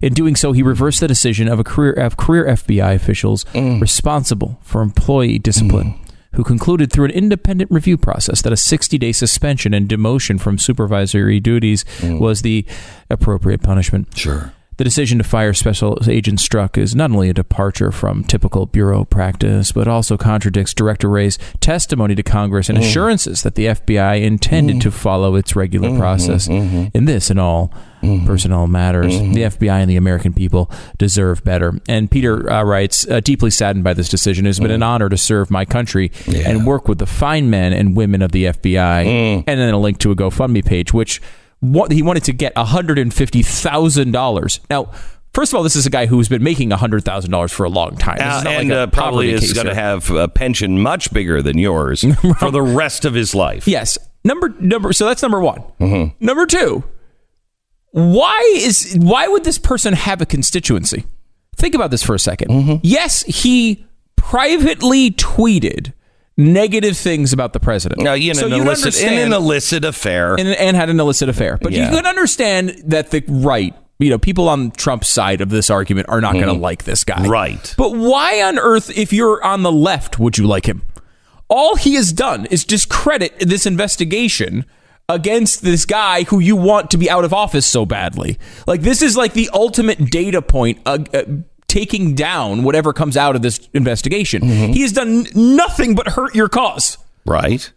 In doing so, he reversed the decision of a career of career F B I officials mm. responsible for employee discipline. Mm. Who concluded through an independent review process that a sixty-day suspension and demotion from supervisory duties mm. was the appropriate punishment. Sure. The decision to fire Special Agent Strzok is not only a departure from typical bureau practice, but also contradicts Director Wray's testimony to Congress and mm. assurances that the F B I intended mm. to follow its regular mm-hmm, process mm-hmm. in this and all mm-hmm. personnel matters. Mm-hmm. The F B I and the American people deserve better. And Peter uh, writes, uh, deeply saddened by this decision, it has been mm. an honor to serve my country yeah. and work with the fine men and women of the F B I. Mm. And then a link to a GoFundMe page, which... What, he wanted to get one hundred fifty thousand dollars. Now, first of all, this is a guy who's been making one hundred thousand dollars for a long time. This is not uh, and like a uh, probably is going to have a pension much bigger than yours right. for the rest of his life. Yes. Number number. So that's number one. Mm-hmm. Number two, why is why would this person have a constituency? Think about this for a second. Mm-hmm. Yes, he privately tweeted negative things about the president. No, you know, so an illicit, in an illicit affair. And, and had an illicit affair. But yeah. you can understand that the right, you know, people on Trump's side of this argument are not mm. going to like this guy. Right. But why on earth, if you're on the left, would you like him? All he has done is discredit this investigation against this guy who you want to be out of office so badly. Like, this is like the ultimate data point uh, uh, taking down whatever comes out of this investigation. Mm-hmm. He has done nothing but hurt your cause. Right.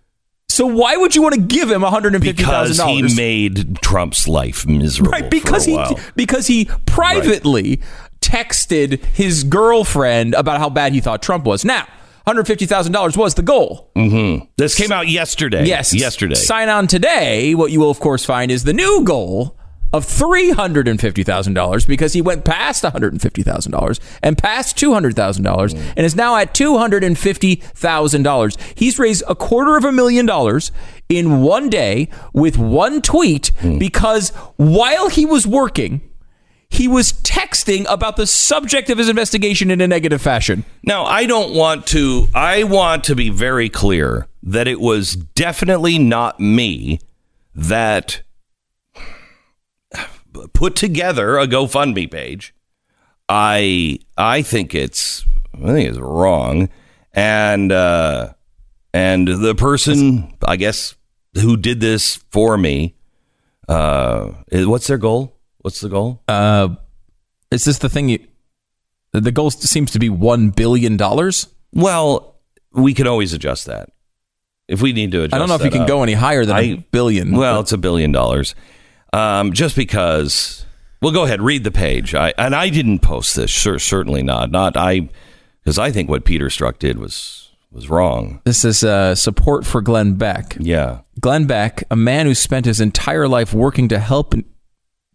So why would you want to give him one hundred fifty thousand dollars? Because he made Trump's life miserable. Right, because for a while. he because he privately right. texted his girlfriend about how bad he thought Trump was. Now, one hundred fifty thousand dollars was the goal. Mm-hmm. This came out yesterday. Yes. Yesterday. Sign on today. What you will, of course, find is the new goal of three hundred fifty thousand dollars, because he went past one hundred fifty thousand dollars and past two hundred thousand dollars mm. and is now at two hundred fifty thousand dollars. He's raised a quarter of a million dollars in one day with one tweet mm. because while he was working, he was texting about the subject of his investigation in a negative fashion. Now, I don't want to, I want to be very clear that it was definitely not me that put together a GoFundMe page. I I think it's I think it's wrong, and uh, and the person I guess who did this for me. Uh, what's their goal? What's the goal? Uh, is this the thing? You, the goal seems to be one billion dollars. Well, we can always adjust that if we need to. Adjust I don't know if you can up. go any higher than I, a billion. Well, it's a billion dollars. Um, just because, well, go ahead, read the page. I and I didn't post this, sure, certainly not. Not I, because I think what Peter Strzok did was was wrong. This is uh, support for Glenn Beck. Yeah, Glenn Beck, a man who spent his entire life working to help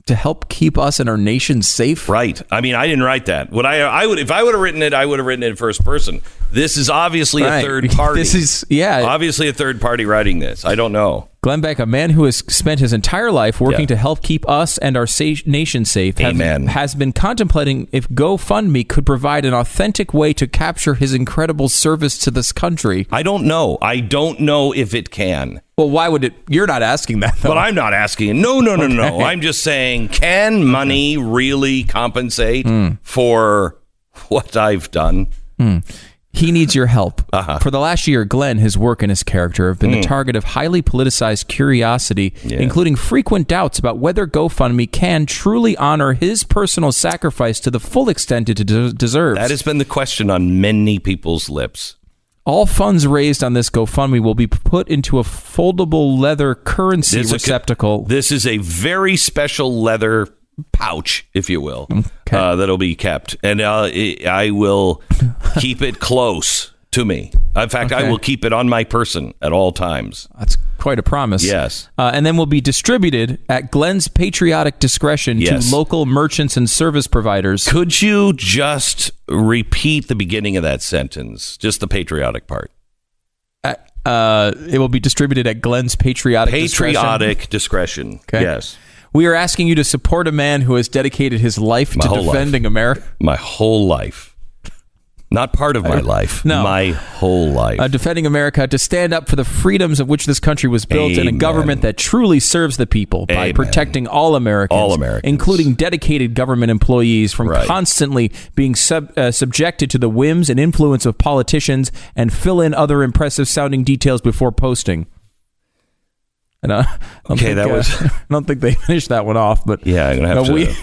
to help keep us and our nation safe. Right. I mean, I didn't write that. Would I? I would if I would have written it. I would have written it in first person. This is obviously right. a third party. This is yeah, obviously a third party writing this. I don't know. Glenn Beck, a man who has spent his entire life working yeah. to help keep us and our sa- nation safe, have, has been contemplating if GoFundMe could provide an authentic way to capture his incredible service to this country. I don't know. I don't know if it can. Well, why would it? You're not asking that, though. But I'm not asking. No, no, no, okay. no. I'm just saying, can money really compensate mm. for what I've done? Mm. He needs your help. Uh-huh. For the last year, Glenn, his work and his character have been mm. the target of highly politicized curiosity, yeah. including frequent doubts about whether GoFundMe can truly honor his personal sacrifice to the full extent it de- deserves. That has been the question on many people's lips. All funds raised on this GoFundMe will be put into a foldable leather currency this receptacle. A, this is a very special leather pouch, if you will, okay. uh, that'll be kept, and uh, I will keep it close to me. In fact, okay. I will keep it on my person at all times. That's quite a promise. Yes. Uh, and then will be distributed at Glenn's patriotic discretion yes. to local merchants and service providers. Could you just repeat the beginning of that sentence? Just the patriotic part. Uh, uh, it will be distributed at Glenn's patriotic discretion. Patriotic discretion. discretion. Okay. Yes. We are asking you to support a man who has dedicated his life my to defending life. America. My whole life. Not part of my life. No. My whole life. Uh, defending America, to stand up for the freedoms of which this country was built Amen. and a government that truly serves the people by Amen. protecting all Americans, all Americans, including dedicated government employees, from right. constantly being sub, uh, subjected to the whims and influence of politicians, and fill in other impressive sounding details before posting. And I, I okay, think, that uh, was. I don't think they finished that one off, but yeah, I'm gonna have no, to. We,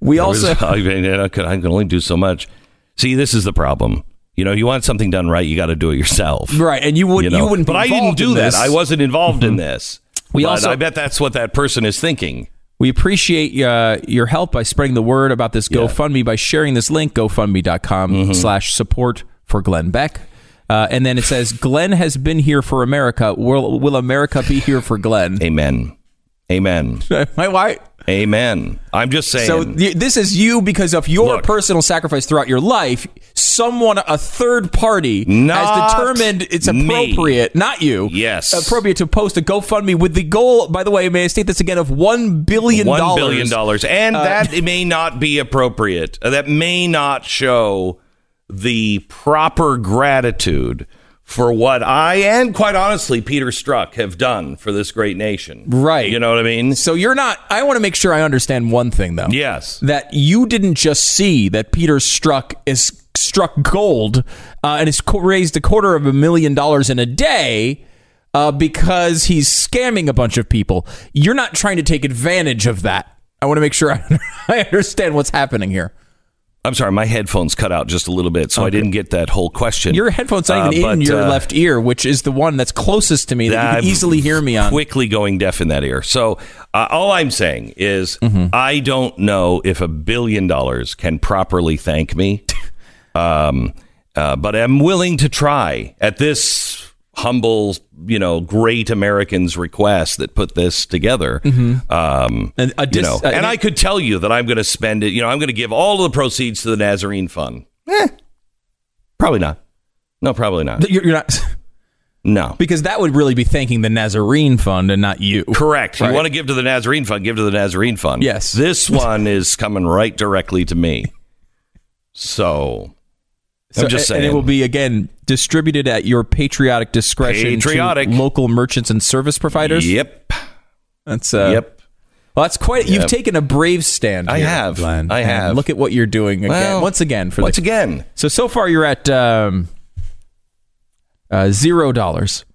We also, was, I, mean, I, could, I can only do so much. See, this is the problem. You know, you want something done right, you got to do it yourself. Right, and you wouldn't. You, know? you wouldn't. But I didn't do that. I wasn't involved in this. We but also, I bet that's what that person is thinking. We appreciate uh, your help by spreading the word about this GoFundMe yeah. by sharing this link, GoFundMe.com mm-hmm. slash support for Glenn Beck. Uh, and then it says, Glenn has been here for America. Will, will America be here for Glenn? Amen. Amen. My wife. Amen. I'm just saying. So th- this is you because of your Look, personal sacrifice throughout your life. Someone, a third party, has determined it's appropriate, me. not you, yes, appropriate to post a GoFundMe with the goal, by the way, may I state this again, of one billion dollars. one billion dollars. And uh, that may not be appropriate. That may not show the proper gratitude for what I and, quite honestly, Peter Strzok have done for this great nation. Right. You know what I mean? So you're not... I want to make sure I understand one thing, though. Yes. That you didn't just see that Peter Strzok is struck gold uh, and has co- raised a quarter of a million dollars in a day uh, because he's scamming a bunch of people. You're not trying to take advantage of that. I want to make sure I, I understand what's happening here. I'm sorry, my headphones cut out just a little bit, so okay. I didn't get that whole question. Your headphones aren't even uh, but, in your uh, left ear, which is the one that's closest to me that I'm you can easily hear me on. Quickly going deaf in that ear. So uh, all I'm saying is mm-hmm. I don't know if a billion dollars can properly thank me, um, uh, but I'm willing to try at this humble, you know, great Americans request that put this together. Mm-hmm. Um, and dis- you know, and I could tell you that I'm going to spend it. You know, I'm going to give all of the proceeds to the Nazarene Fund. Eh, probably not. No, probably not. You're not. No, because that would really be thanking the Nazarene Fund and not you. Correct. Right? You want to give to the Nazarene Fund, give to the Nazarene Fund. Yes. This one is coming right directly to me. So. So, I'm just saying. And it will be, again, distributed at your patriotic discretion patriotic. to local merchants and service providers? Yep. That's uh, Yep. Well, that's quite... Yep. You've taken a brave stand I here, have. Glenn. I have. Look at what you're doing again. Well, once again. For Once the, again. So, so far, you're at um, uh, zero dollars.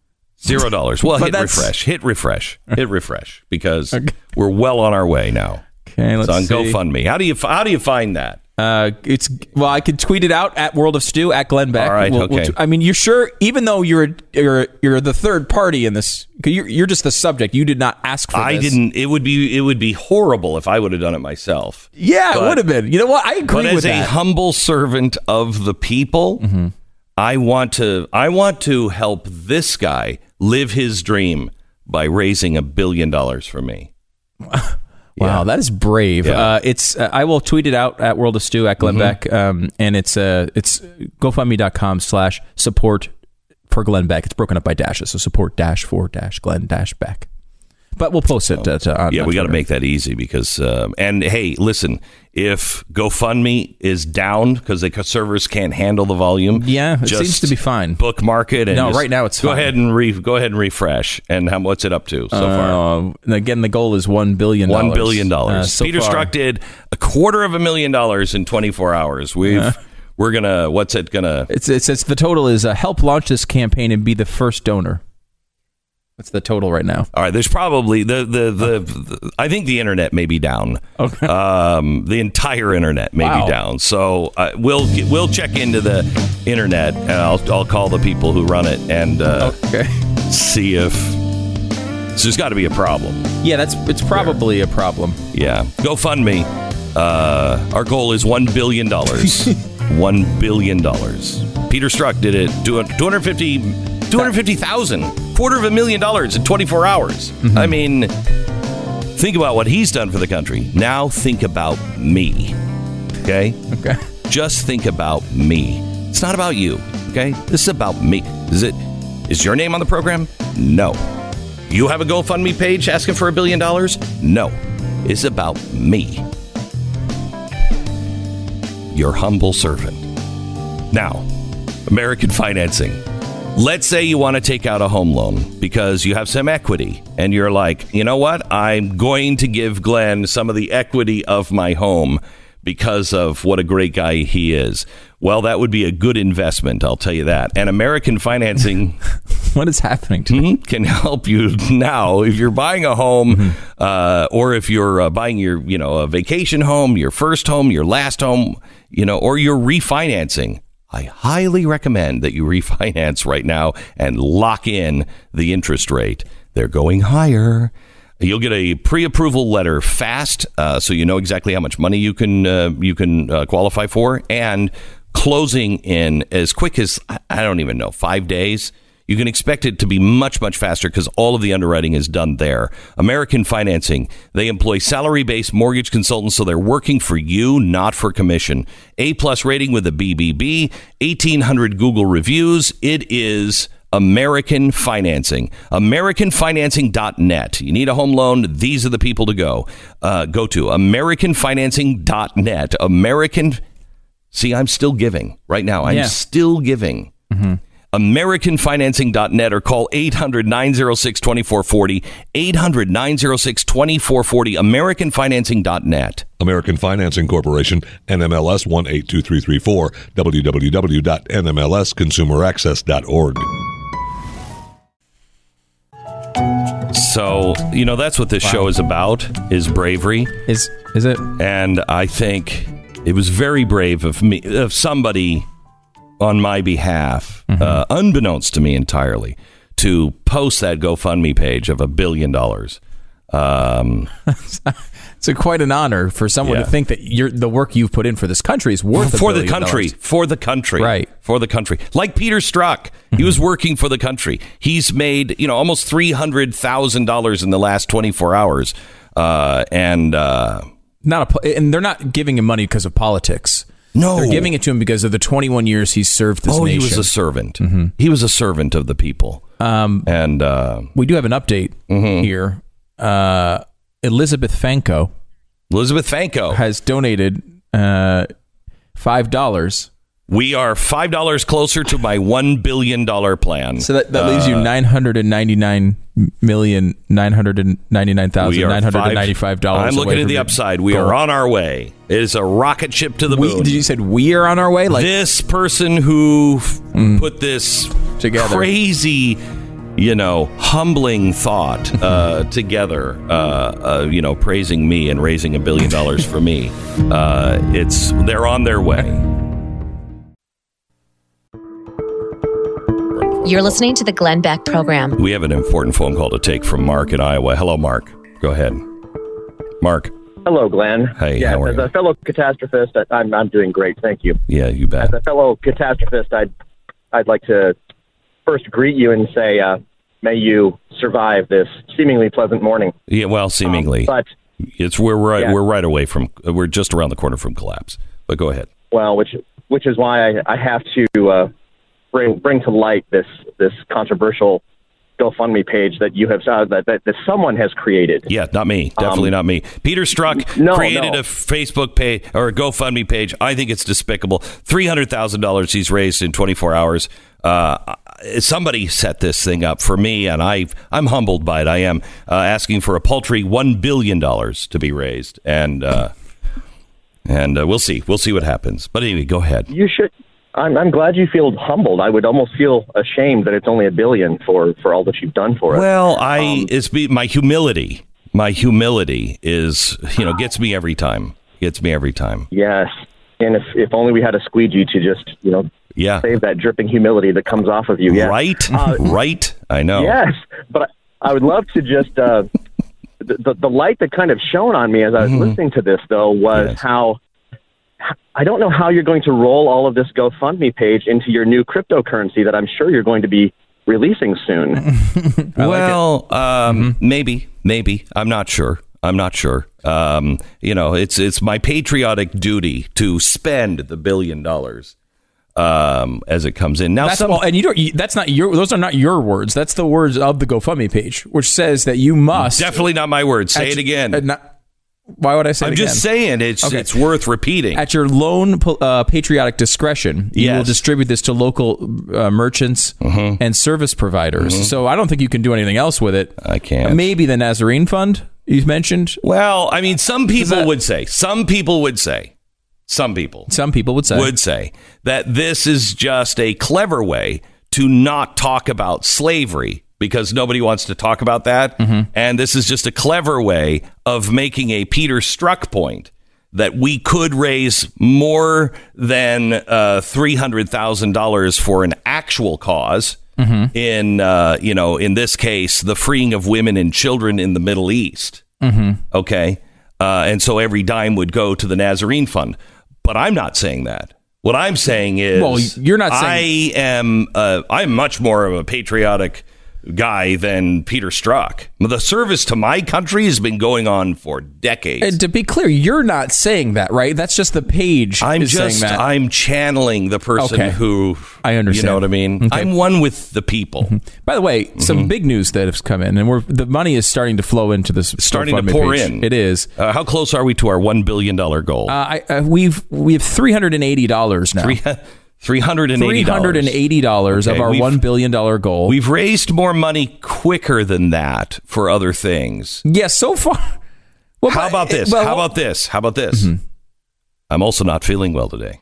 Zero dollars. Well, hit refresh. Hit refresh. Hit refresh. Because okay. we're well on our way now. Okay, let's see. It's on GoFundMe. How do you, how do you find that? Uh, it's well. I could tweet it out at World of Stew at Glenn Beck. All right, we'll, okay. We'll t- I mean, you're sure, even though you're you're you're the third party in this, you're you're just the subject. You did not ask for. I this. didn't. It would be it would be horrible if I would have done it myself. Yeah, but, it would have been. You know what? I agree but with that. As a humble servant of the people, mm-hmm. I want to I want to help this guy live his dream by raising a billion dollars for me. Wow, yeah. That is brave. Yeah. Uh, it's uh, I will tweet it out at World of Stew at Glenn mm-hmm. Beck, um, and it's uh, it's GoFundMe.com slash support for Glenn Beck. It's broken up by dashes, so support dash for dash Glenn dash Beck. But we'll post it. Uh, to, on, yeah, on we got to make that easy because. Um, and hey, listen, if GoFundMe is down because the servers can't handle the volume, yeah, it just seems to be fine. Bookmark it. And no, right now it's go fine. ahead and re- go ahead and refresh. And how, what's it up to so uh, far? And again, the goal is one billion. One billion dollars. Uh, so Peter Strzok did a quarter of a million dollars in twenty-four hours. We've. Uh. We're gonna. What's it gonna? It's it's, it's the total is uh, help launch this campaign and be the first donor. That's the total right now. All right. There's probably the the, the, the I think the internet may be down. Okay. Um, the entire internet may wow. be down. So uh, we'll we'll check into the internet and I'll I'll call the people who run it and uh, okay. see if so there's got to be a problem. Yeah, that's it's probably there. a problem. Yeah. GoFundMe. Uh, our goal is one billion dollars. one billion dollars. Peter Strzok did it. two hundred fifty. Two hundred fifty thousand, quarter of a million dollars in twenty-four hours. Mm-hmm. I mean, think about what he's done for the country. Now think about me, okay? Okay. Just think about me. It's not about you, okay? This is about me. Is it? Is your name on the program? No. You have a GoFundMe page asking for a billion dollars? No. It's about me. Your humble servant. Now, American Financing. Let's say you want to take out a home loan because you have some equity and you're like, you know what? I'm going to give Glenn some of the equity of my home because of what a great guy he is. Well, that would be a good investment, I'll tell you that. And American Financing... What is happening to me? ...can help you now. If you're buying a home, mm-hmm. uh, or if you're uh, buying your, you know, a vacation home, your first home, your last home, you know, or you're refinancing, I highly recommend that you refinance right now and lock in the interest rate. They're going higher. You'll get a pre-approval letter fast, uh, so you know exactly how much money you can uh, you can uh, qualify for, and closing in as quick as, I don't even know, five days. You can expect it to be much, much faster because all of the underwriting is done there. American Financing, they employ salary-based mortgage consultants, so they're working for you, not for commission. A-plus rating with a B B B, eighteen hundred Google reviews. It is American Financing. American Financing dot net. You need a home loan, these are the people to go. Uh, go to American Financing dot net. American... See, I'm still giving right now. I'm yeah. still giving. Mm-hmm. American Financing dot net or call eight hundred nine oh six two four four oh, eight hundred nine oh six two four four oh, American Financing dot net. American Financing Corporation, N M L S one eight two three three four, w w w dot n m l s consumer access dot org. So, you know, that's what this wow. show is about, is bravery. Is is it? And I think it was very brave of me, of somebody... on my behalf, mm-hmm. uh, unbeknownst to me entirely, to post that GoFundMe page of a billion dollars. Um, it's a, quite an honor for someone yeah. to think that you're, the work you've put in for this country is worth for a billion the country, dollars. for the country, right? For the country, like Peter Strzok, mm-hmm. he was working for the country. He's made you know almost three hundred thousand dollars in the last twenty four hours, uh, and uh, not a, and they're not giving him money because of politics. No. They're giving it to him because of the twenty-one years he served this oh, nation. Oh, he was a servant. Mm-hmm. He was a servant of the people. Um, and uh, we do have an update mm-hmm. here. Uh, Elizabeth Fanko. Elizabeth Fanko. Has donated uh, five dollars. We are five dollars closer to my one billion dollars plan. So that, that uh, leaves you nine hundred ninety-nine million nine hundred ninety-nine thousand nine hundred ninety-five dollars. I'm looking at the upside. We goal. are on our way. It is a rocket ship to the we, moon. Did you said we are on our way? Like this person who mm, put this together. Crazy, you know, humbling thought uh, together, uh, uh, you know, praising me and raising a billion dollars for me. Uh, it's they're on their way. You're listening to the Glenn Beck program. We have an important phone call to take from Mark in Iowa. Hello, Mark. Go ahead. Mark. Hello, Glenn. Hey, yeah, how are as you? As a fellow catastrophist, I'm, I'm doing great. Thank you. Yeah, you bet. As a fellow catastrophist, I'd, I'd like to first greet you and say, uh, may you survive this seemingly pleasant morning. Yeah, well, seemingly. Um, but it's we're right, yeah. we're right away from, we're just around the corner from collapse. But go ahead. Well, which, which is why I, I have to... Uh, Bring bring to light this this controversial GoFundMe page that you have uh, that, that that someone has created. Yeah, not me, definitely um, not me. Peter Strzok no, created no. a Facebook page or a GoFundMe page. I think it's despicable. Three hundred thousand dollars he's raised in twenty four hours. Uh, somebody set this thing up for me, and I I'm humbled by it. I am uh, asking for a paltry one billion dollars to be raised, and uh, and uh, we'll see we'll see what happens. But anyway, go ahead. You should. I'm, I'm glad you feel humbled. I would almost feel ashamed that it's only a billion for, for all that you've done for us. Well, I um, it's be, my humility. My humility is, you know, gets me every time. Gets me every time. Yes. And if if only we had a squeegee to just, you know, yeah. save that dripping humility that comes off of you. Yes. Right? Uh, right? I know. Yes. But I would love to just, uh, the, the light that kind of shone on me as I was mm-hmm. listening to this, though, was yes. how... I don't know how you're going to roll all of this GoFundMe page into your new cryptocurrency that I'm sure you're going to be releasing soon. well, like um, mm-hmm. maybe, maybe. I'm not sure. I'm not sure. Um, you know, it's it's my patriotic duty to spend the billion dollars um, as it comes in. Now, that's some, all, and you don't. You, that's not your. Those are not your words. That's the words of the GoFundMe page, which says that you must. Definitely not my words. Say at, it again. Uh, not, Why would I say I'm it again? just saying it's okay. it's worth repeating. At your lone uh, patriotic discretion, you yes. will distribute this to local uh, merchants mm-hmm. and service providers. Mm-hmm. So I don't think you can do anything else with it. I can't. Maybe the Nazarene Fund you've mentioned. Well, I mean, some people that, would say, some people would say Some people. Some people would say. Would say that this is just a clever way to not talk about slavery because nobody wants to talk about that. Mm-hmm. And this is just a clever way of making a Peter Strzok point that we could raise more than uh, three hundred thousand dollars for an actual cause. Mm-hmm. In, uh, you know, in this case, the freeing of women and children in the Middle East. Mm-hmm. OK. Uh, and so every dime would go to the Nazarene Fund. But I'm not saying that. What I'm saying is, well, you're not saying I am. Uh, I'm much more of a patriotic guy than Peter Strzok. The service to my country has been going on for decades. And to be clear, you're not saying that, right? That's just the page. I'm is just saying that. I'm channeling the person okay. who I understand. You know what I mean? Okay. I'm one with the people. Mm-hmm. By the way, mm-hmm. some big news that has come in, and we're the money is starting to flow into this. Starting to pour page. in. It is. Uh, how close are we to our one billion dollar goal? Uh, I, uh, we've we have three hundred and eighty dollars now. Three, three hundred eighty dollars three hundred eighty dollars okay, of our one billion dollars goal. We've raised more money quicker than that for other things. Yes, yeah, so far. Well, How about this? Well, How about this? How about this? Mm-hmm. I'm also not feeling well today.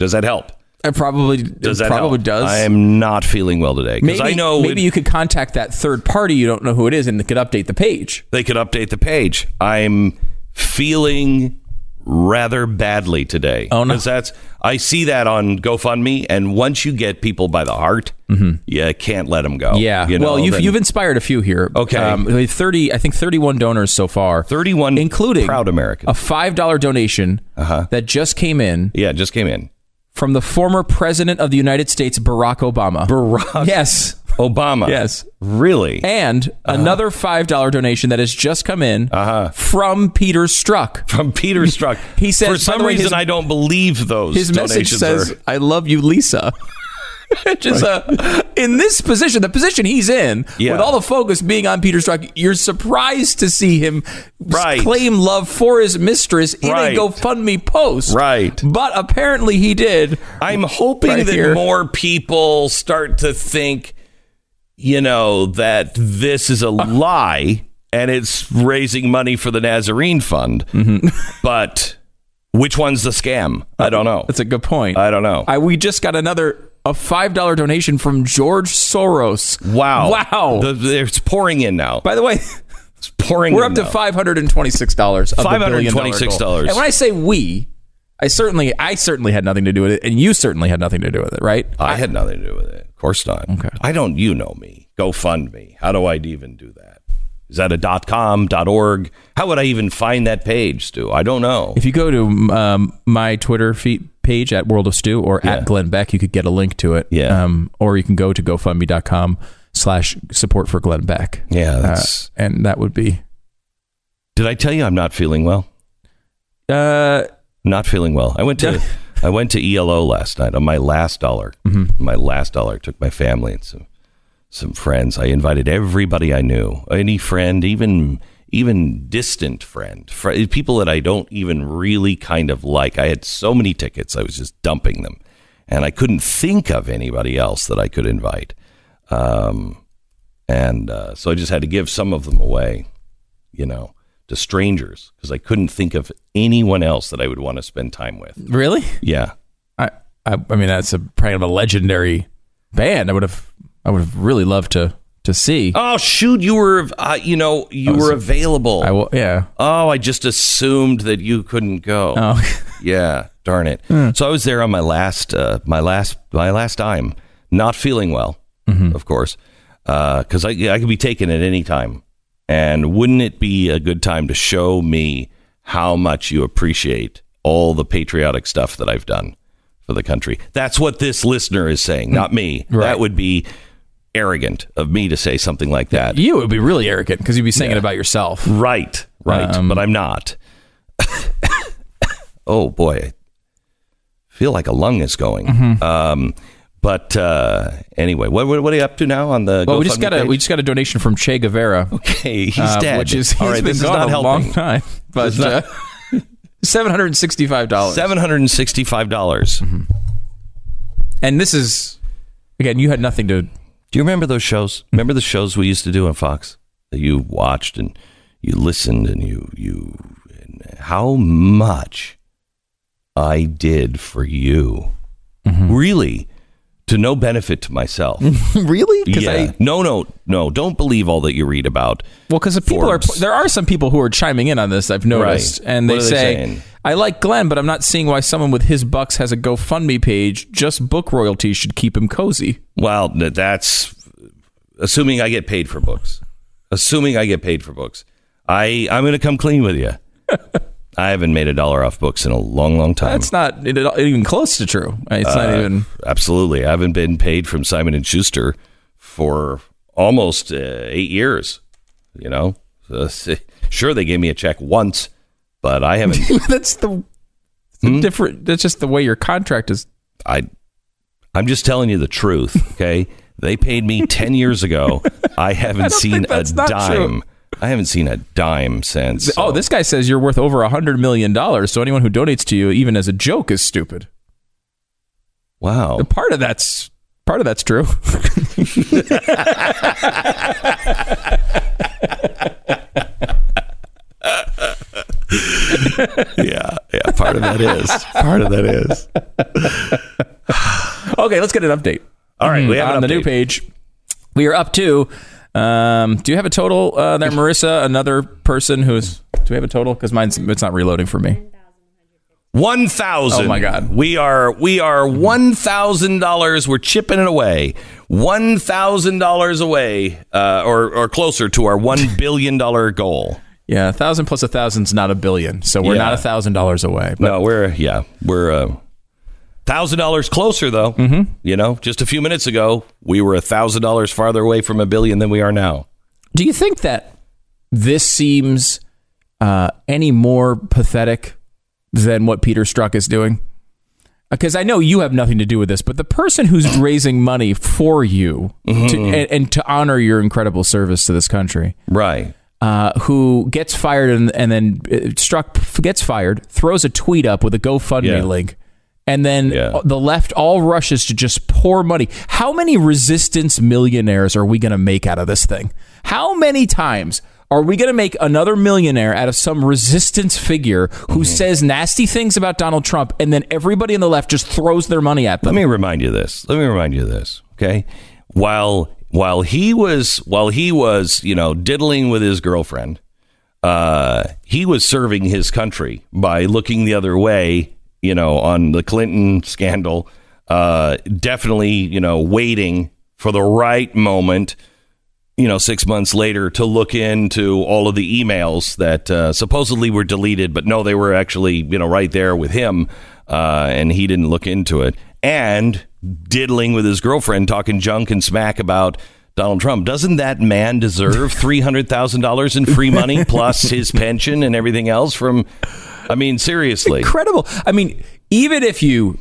Does that help? It probably does. That probably help? does. I am not feeling well today. Maybe, I know maybe it, you could contact that third party. You don't know who it is, and they could update the page. They could update the page. I'm feeling rather badly today. Oh no! Because that's I see that on GoFundMe, and once you get people by the heart, mm-hmm. you can't let them go. Yeah. You know, well, you've then, you've inspired a few here. Okay. Um, Thirty, I think thirty-one donors so far. Thirty-one, including proud Americans. A five-dollar donation uh-huh. that just came in. Yeah, just came in from the former president of the United States, Barack Obama. Barack. Yes. Obama. Yes. Really? And uh-huh. another five dollar donation that has just come in uh-huh. from Peter Strzok. From Peter Strzok. He says, for some way, reason, his, I don't believe those his donations. His message says, are... I love you, Lisa. Which is right. uh, in this position, the position he's in, yeah. with all the focus being on Peter Strzok, you're surprised to see him right. claim love for his mistress right. in a GoFundMe post. Right. But apparently he did. I'm hoping right that here. more people start to think, you know, that this is a lie and it's raising money for the Nazarene Fund. Mm-hmm. But which one's the scam? I don't know. That's a good point. I don't know. I, we just got another a five dollar donation from George Soros. Wow. Wow. The, the, it's pouring in now. By the way, it's pouring we're in up now. to five hundred twenty-six dollars of five hundred twenty-six dollars. And when I say we... I certainly, I certainly had nothing to do with it, and you certainly had nothing to do with it, right? I, I had nothing to do with it. Of course not. Okay. I don't. You know me. GoFundMe. How do I even do that? Is that a .com, .org? How would I even find that page, Stu? I don't know. If you go to um, my Twitter feed page at World of Stu or yeah. at Glenn Beck, you could get a link to it. Yeah. Um, or you can go to GoFundMe dot com slash support for Glenn Beck. Yeah. That's... Uh, and that would be. Did I tell you I'm not feeling well? Uh. Not feeling well. I went to I went to E L O last night on my last dollar. Mm-hmm. My last dollar. Took my family and some some friends. I invited everybody I knew, any friend, even even distant friend, fr- people that I don't even really kind of like. I had so many tickets, I was just dumping them, and I couldn't think of anybody else that I could invite. Um, and uh, so I just had to give some of them away, you know. To strangers, because I couldn't think of anyone else that I would want to spend time with. Really? Yeah. I I, I mean, that's a kind of a legendary band. I would have I would have really loved to to see. Oh shoot! You were uh, you know you were available. I will, yeah. Oh, I just assumed that you couldn't go. Oh. Yeah. Darn it. Mm. So I was there on my last uh, my last my last dime, not feeling well, mm-hmm. of course, because uh, I I could be taken at any time. And wouldn't it be a good time to show me how much you appreciate all the patriotic stuff that I've done for the country? That's what this listener is saying, not me. Right. That would be arrogant of me to say something like that. You would be really arrogant because you'd be saying yeah. it about yourself. Right, right. Um, but I'm not. Oh, boy. I feel like a lung is going. Mm-hmm. Um But uh, anyway, what, what are you up to now on the? Well, Go we just got a page? we just got a donation from Che Guevara. Okay, he's uh, dead. Which is he's All right, been this gone is not a helping. long time. But not... uh, seven hundred and sixty-five dollars. Seven hundred and sixty-five dollars. Mm-hmm. And this is again, you had nothing to. Do you remember those shows? Remember the shows we used to do on Fox that you watched and you listened and you you and, how much I did for you. Mm-hmm. Really, to no benefit to myself. Really? Yeah. I, no, no, no. Don't believe all that you read about. Well, because people are, there are some people who are chiming in on this, I've noticed. Right. And they say, saying? I like Glenn, but I'm not seeing why someone with his bucks has a GoFundMe page. Just book royalties should keep him cozy. Well, that's assuming I get paid for books. Assuming I get paid for books. I, I'm going to come clean with you. I haven't made a dollar off books in a long, long time. That's not it, it, even close to true. It's uh, not even... Absolutely. I haven't been paid from Simon and Schuster for almost uh, eight years. You know? So, sure, they gave me a check once, but I haven't... that's the, the hmm? different... That's just the way your contract is. I, I'm just telling you the truth, okay? They paid me ten years ago. I haven't I seen a dime. True. I haven't seen a dime since. So. Oh, this guy says you're worth over one hundred million dollars, so anyone who donates to you, even as a joke, is stupid. Wow. And part of that's part of that's true. yeah, yeah, part of that is. Part of that is. Okay, let's get an update. All right, we have on an update. The new page. We are up to... Um, do you have a total uh, there, Marissa? Another person who's... Do we have a total? Because mine's it's not reloading for me. One thousand. Oh my God, we are we are one thousand dollars. We're chipping it away. One thousand dollars away, uh, or or closer to our one billion dollar goal. Yeah, a thousand plus a thousand's not a billion, so we're yeah. not a thousand dollars away. But no, we're yeah, we're a thousand dollars closer though. Mm-hmm. You know, just a few minutes ago, we were a thousand dollars farther away from a billion than we are now. Do you think that this seems uh, any more pathetic than what Peter Strzok is doing? Because I know you have nothing to do with this, but the person who's raising money for you mm-hmm. to, and, and to honor your incredible service to this country, right? Uh, who gets fired and, and then uh, Strzok gets fired, throws a tweet up with a GoFundMe yeah. link. And then yeah. the left all rushes to just pour money. How many resistance millionaires are we going to make out of this thing? How many times are we going to make another millionaire out of some resistance figure who mm-hmm. says nasty things about Donald Trump, and then everybody on the left just throws their money at them? Let me remind you this. Let me remind you this. Okay, while while he was while he was you know diddling with his girlfriend, uh, he was serving his country by looking the other way. You know, on the Clinton scandal, uh, definitely, you know, waiting for the right moment, you know, six months later to look into all of the emails that uh, supposedly were deleted. But no, they were actually, you know, right there with him. Uh, and he didn't look into it, and diddling with his girlfriend, talking junk and smack about Donald Trump. Doesn't that man deserve three hundred thousand dollars in free money plus his pension and everything else from... I mean, seriously. Incredible. I mean, even if you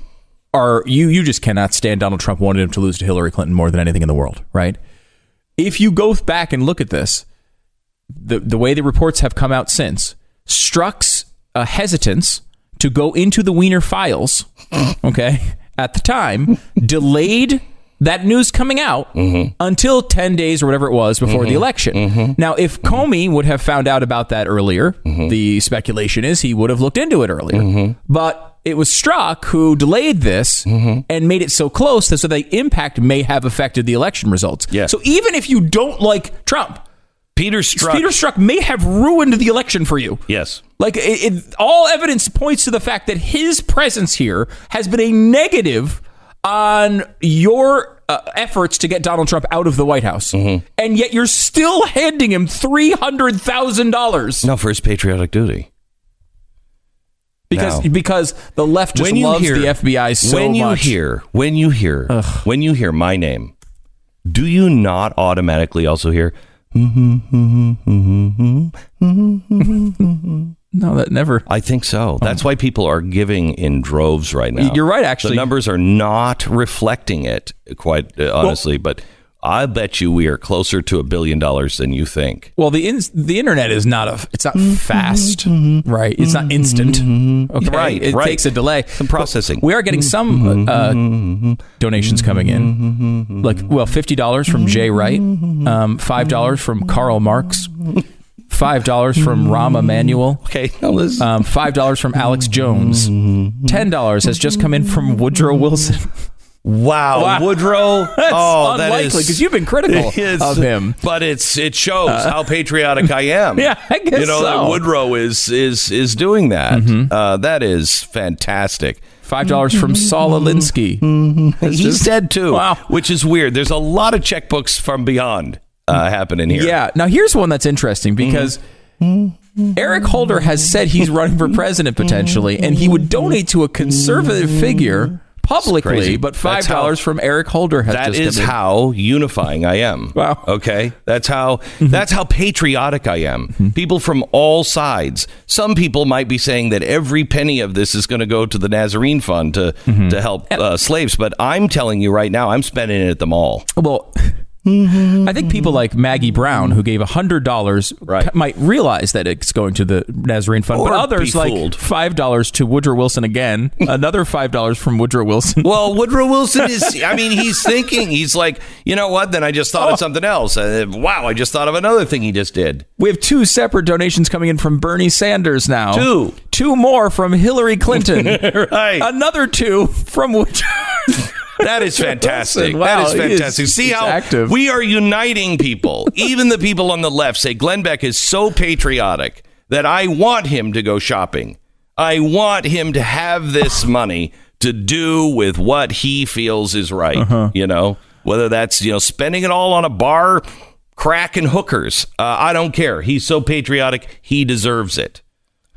are, you you just cannot stand Donald Trump, wanted him to lose to Hillary Clinton more than anything in the world, right? If you go back and look at this, the, the way the reports have come out since, Strzok's uh, hesitance to go into the Wiener files, okay, at the time, delayed that news coming out mm-hmm. until ten days or whatever it was before mm-hmm. the election. Mm-hmm. Now, if mm-hmm. Comey would have found out about that earlier, mm-hmm. the speculation is he would have looked into it earlier. Mm-hmm. But it was Strzok who delayed this mm-hmm. and made it so close that so the impact may have affected the election results. Yeah. So even if you don't like Trump, Peter Strzok, Peter Strzok may have ruined the election for you. Yes. Like, it, it, all evidence points to the fact that his presence here has been a negative on your uh, efforts to get Donald Trump out of the White House. Mm-hmm. And yet you're still handing him three hundred thousand dollars. No, for his patriotic duty. Because now, because the left just loves hear, the F B I so when you much. Hear, when you hear, Ugh. when you hear my name, do you not automatically also hear? No, that never. I think so. That's why people are giving in droves right now. You're right, actually. The numbers are not reflecting it, quite honestly. Well, but I bet you we are closer to a billion dollars than you think. Well, the in, the internet is not a. It's not mm-hmm, fast, mm-hmm, right? It's not instant. Mm-hmm, okay, right. It right. takes a delay. Some processing. But we are getting some uh, mm-hmm, donations coming in. Mm-hmm, like well, fifty dollars from Jay Wright, um, five dollars from Karl Marx. five dollars from Rahm Emanuel. Okay. Um, five dollars from Alex Jones. ten dollars has just come in from Woodrow Wilson. Wow. wow, Woodrow. That's oh, unlikely because that you've been critical of him. But it's it shows uh, how patriotic I am. Yeah, I guess you know so. That Woodrow is is is doing that. Mm-hmm. Uh, that is fantastic. Five dollars from Saul Alinsky. Mm-hmm. He's just, dead too. Wow, which is weird. There's a lot of checkbooks from beyond uh, happening here. Yeah. Now here's one that's interesting because. Mm-hmm. Eric Holder has said he's running for president potentially, and he would donate to a conservative figure publicly, but five dollars from Eric Holder has that just is committed. How unifying I am. Wow. Okay. That's how mm-hmm. that's how patriotic I am. Mm-hmm. People from all sides. Some people might be saying that every penny of this is going to go to the Nazarene Fund to mm-hmm. to help uh, slaves, but I'm telling you right now, I'm spending it at the mall. Well. I think people like Maggie Brown, who gave one hundred dollars, right. might realize that it's going to the Nazarene Fund. Or but others like five dollars to Woodrow Wilson again, another five dollars from Woodrow Wilson. Well, Woodrow Wilson is, I mean, he's thinking, he's like, you know what? Then I just thought oh. of something else. Uh, wow, I just thought of another thing he just did. We have two separate donations coming in from Bernie Sanders now. Two. Two more from Hillary Clinton. Right. Another two from Woodrow. That is fantastic. Wow, that is fantastic. Is, See how active. We are uniting people. Even the people on the left say Glenn Beck is so patriotic that I want him to go shopping. I want him to have this money to do with what he feels is right. Uh-huh. You know, whether that's, you know, spending it all on a bar, crack and hookers. Uh, I don't care. He's so patriotic. He deserves it.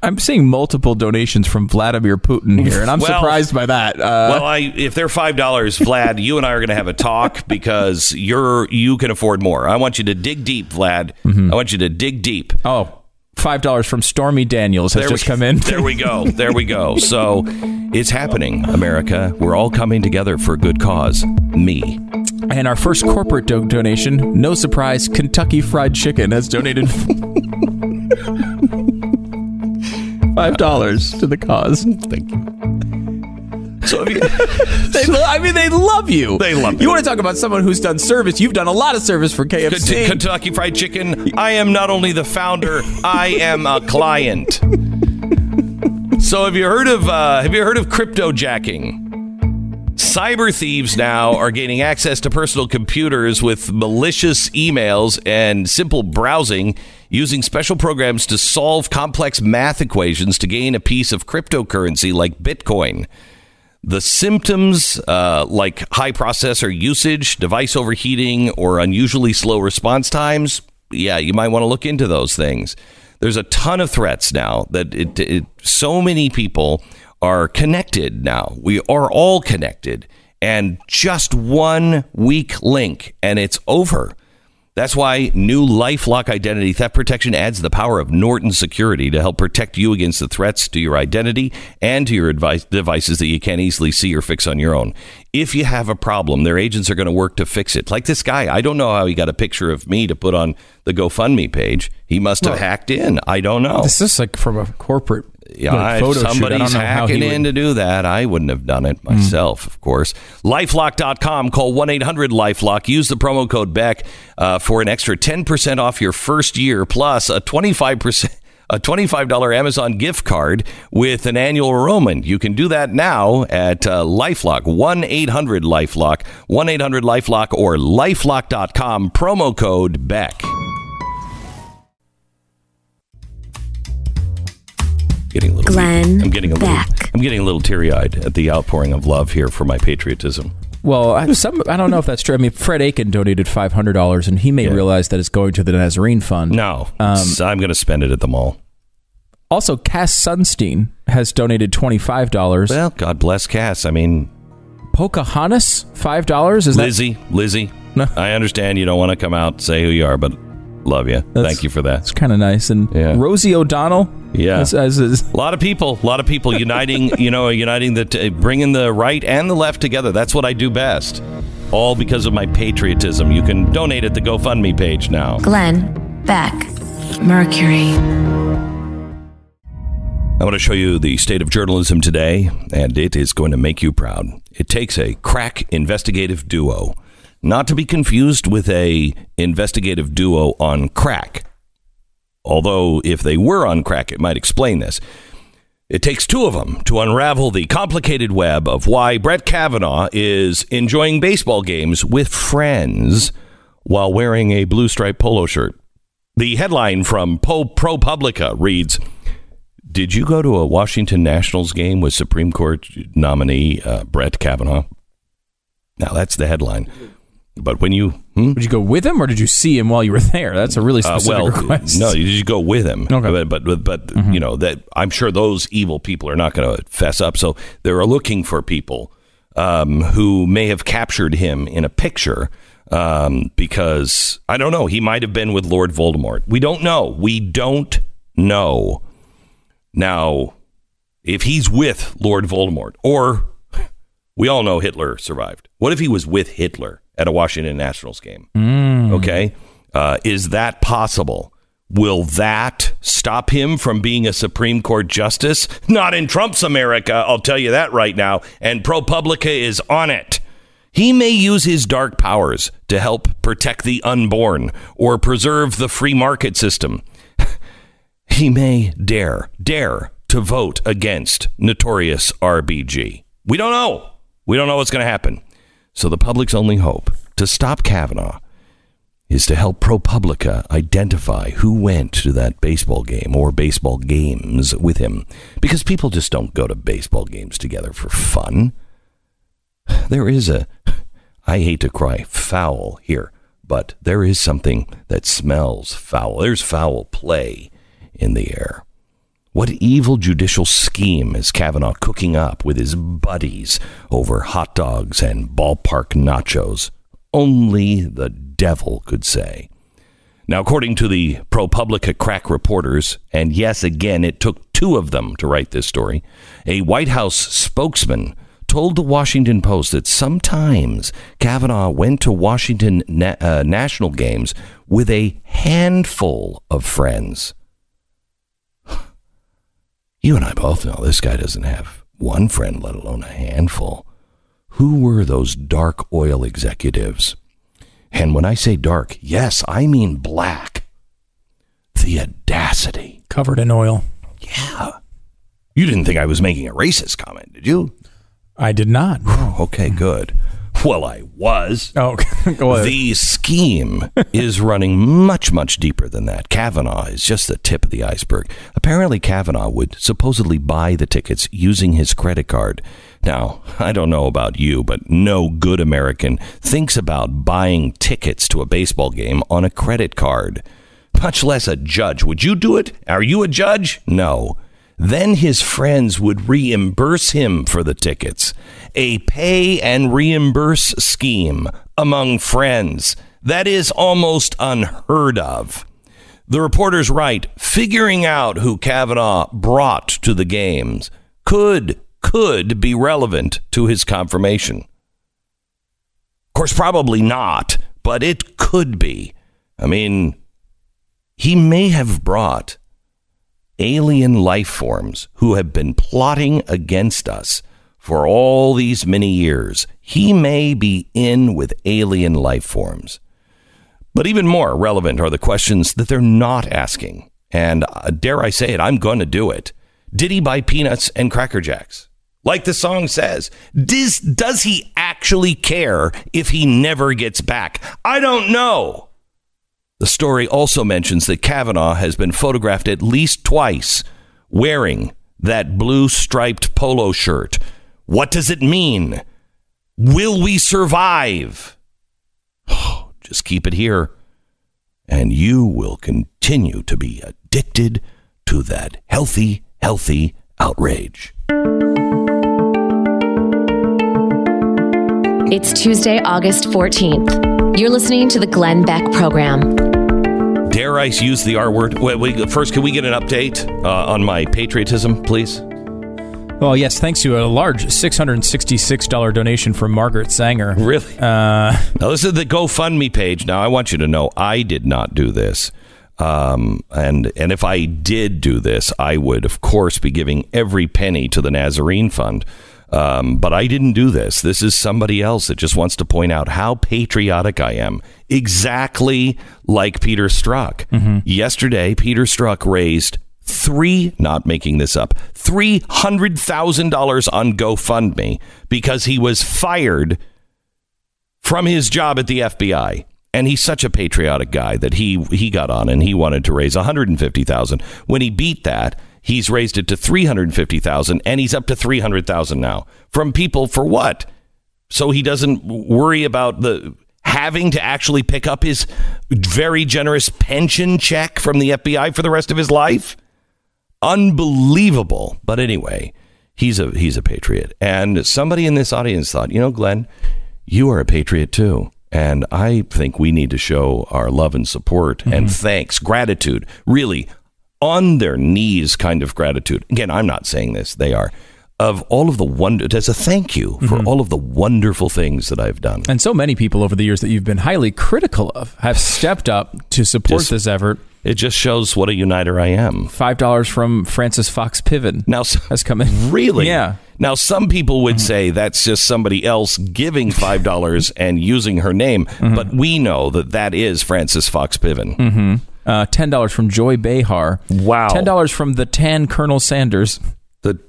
I'm seeing multiple donations from Vladimir Putin here, and I'm well, surprised by that. Uh, well, I, if they're five dollars, Vlad, you and I are going to have a talk because you're you can afford more. I want you to dig deep, Vlad. Mm-hmm. I want you to dig deep. Oh, five dollars from Stormy Daniels has there just we, come in. There we go. There we go. So it's happening, America. We're all coming together for a good cause. Me. And our first corporate do- donation, no surprise, Kentucky Fried Chicken has donated... Five dollars to the cause. Thank you. So, if you, they lo- I mean, they love you. They love you. You want to talk about someone who's done service? You've done a lot of service for K F C, Kentucky Fried Chicken. I am not only the founder, I am a client. So, have you heard of uh, have you heard of crypto jacking? Cyber thieves now are gaining access to personal computers with malicious emails and simple browsing, using special programs to solve complex math equations to gain a piece of cryptocurrency like Bitcoin. The symptoms, uh, like high processor usage, device overheating, or unusually slow response times, yeah, you might want to look into those things. There's a ton of threats now that it, it, so many people are connected now. We are all connected. And just one weak link, and it's over. That's why new Lifelock Identity Theft Protection adds the power of Norton Security to help protect you against the threats to your identity and to your advice, devices that you can't easily see or fix on your own. If you have a problem, their agents are going to work to fix it. Like this guy, I don't know how he got a picture of me to put on the GoFundMe page. He must have well, hacked in. I don't know. This is like from a corporate yeah, like, photo somebody's shoot. Somebody's hacking in would... to do that. I wouldn't have done it myself, mm. of course. Lifelock dot com. Call one eight hundred LIFELOCK. Use the promo code Beck uh, for an extra ten percent off your first year, plus a twenty-five percent a twenty-five dollars Amazon gift card with an annual enrollment. You can do that now at uh, Lifelock, one eight hundred LIFELOCK, one eight hundred LIFELOCK, or lifelock dot com, promo code Beck. Getting a little Glenn I'm getting a Beck. Little, I'm getting a little teary-eyed at the outpouring of love here for my patriotism. Well, I, some, I don't know if that's true. I mean, Fred Aiken donated five hundred dollars, and he may yeah. realize that it's going to the Nazarene Fund. No, um, so I'm going to spend it at the mall. Also, Cass Sunstein has donated twenty-five dollars. Well, God bless Cass. I mean... Pocahontas, five dollars? Is Lizzie, that... Lizzie, no. I understand you don't want to come out and say who you are, but... Love you. That's, Thank you for that. It's kind of nice. And yeah. Rosie O'Donnell. Yeah. As, as, as. A lot of people, a lot of people uniting, you know, uniting the, t- bringing the right and the left together. That's what I do best. All because of my patriotism. You can donate at the GoFundMe page now. Glenn Beck, Mercury. I want to show you the state of journalism today, and it is going to make you proud. It takes a crack investigative duo. Not to be confused with a investigative duo on crack. Although if they were on crack, it might explain this. It takes two of them to unravel the complicated web of why Brett Kavanaugh is enjoying baseball games with friends while wearing a blue striped polo shirt. The headline from ProPublica reads, "Did you go to a Washington Nationals game with Supreme Court nominee uh, Brett Kavanaugh?" Now, that's the headline. But when you... Hmm? Did you go with him or did you see him while you were there? That's a really specific uh, well, request. No, you just go with him. Okay. But, but, but mm-hmm. you know, that I'm sure those evil people are not going to fess up. So they're looking for people um, who may have captured him in a picture um, because, I don't know, he might have been with Lord Voldemort. We don't know. We don't know. Now, if he's with Lord Voldemort, or we all know Hitler survived. What if he was with Hitler at a Washington Nationals game? Mm. Okay. Uh, is that possible? Will that stop him from being a Supreme Court justice? Not in Trump's America. I'll tell you that right now. And ProPublica is on it. He may use his dark powers to help protect the unborn or preserve the free market system. He may dare, dare to vote against notorious R B G. We don't know. We don't know what's going to happen. So the public's only hope to stop Kavanaugh is to help ProPublica identify who went to that baseball game or baseball games with him. Because people just don't go to baseball games together for fun. There is a, I hate to cry foul here, but there is something that smells foul. There's foul play in the air. What evil judicial scheme is Kavanaugh cooking up with his buddies over hot dogs and ballpark nachos? Only the devil could say. Now, according to the ProPublica crack reporters, and yes, again, it took two of them to write this story, a White House spokesman told the Washington Post that sometimes Kavanaugh went to Washington na- uh, national games with a handful of friends. You and I both know this guy doesn't have one friend, let alone a handful. Who were those dark oil executives? And when I say dark, yes, I mean black. The audacity. Covered in oil. Yeah. You didn't think I was making a racist comment, did you? I did not. No. Okay, good. Well, I was. Oh, go ahead. The scheme is running much, much deeper than that. Kavanaugh is just the tip of the iceberg. Apparently, Kavanaugh would supposedly buy the tickets using his credit card. Now, I don't know about you, but no good American thinks about buying tickets to a baseball game on a credit card, much less a judge. Would you do it? Are you a judge? No. Then his friends would reimburse him for the tickets. A pay and reimburse scheme among friends. That is almost unheard of. The reporters write, figuring out who Kavanaugh brought to the games could, could be relevant to his confirmation. Of course, probably not, but it could be. I mean, he may have brought alien life forms who have been plotting against us for all these many years. He may be in with alien life forms. But even more relevant are the questions that they're not asking. And uh, dare I say it, I'm going to do it. Did he buy peanuts and Cracker Jacks? Like the song says, does, does he actually care if he never gets back? I don't know. The story also mentions that Kavanaugh has been photographed at least twice wearing that blue striped polo shirt. What does it mean? Will we survive? Oh, just keep it here, and you will continue to be addicted to that healthy, healthy outrage. It's Tuesday, August fourteenth. You're listening to the Glenn Beck Program. Dare I use the R word? Wait, wait, first, can we get an update uh, on my patriotism, please? Well, yes, thanks to a large six hundred sixty-six dollars donation from Margaret Sanger. Really? Uh, now, this is the GoFundMe page. Now, I want you to know I did not do this. Um, and, and if I did do this, I would, of course, be giving every penny to the Nazarene Fund. Um, but I didn't do this. This is somebody else that just wants to point out how patriotic I am. Exactly like Peter Strzok. Mm-hmm. Yesterday, Peter Strzok raised three, not making this up, three hundred thousand dollars on GoFundMe because he was fired from his job at the F B I. And he's such a patriotic guy that he he got on and he wanted to raise one hundred fifty thousand dollars. When he beat that, he's raised it to three hundred fifty thousand dollars, and he's up to three hundred thousand dollars now from people for what? So he doesn't worry about the having to actually pick up his very generous pension check from the F B I for the rest of his life. Unbelievable. But anyway, he's a he's a patriot. And somebody in this audience thought, you know, Glenn, you are a patriot, too. And I think we need to show our love and support mm-hmm. and thanks, gratitude, really on their knees kind of gratitude. Again, I'm not saying this. They are of all of the wonder as a thank you for mm-hmm. all of the wonderful things that I've done. And so many people over the years that you've been highly critical of have stepped up to support just, this effort. It just shows what a uniter I am. Five dollars from Francis Fox Piven now has come in. Really? Yeah. Now, some people would say that's just somebody else giving five dollars and using her name. Mm-hmm. But we know that that is Francis Fox Piven. Mm-hmm. Uh, ten dollars from Joy Behar. Wow. Ten dollars from the tan Colonel Sanders. The,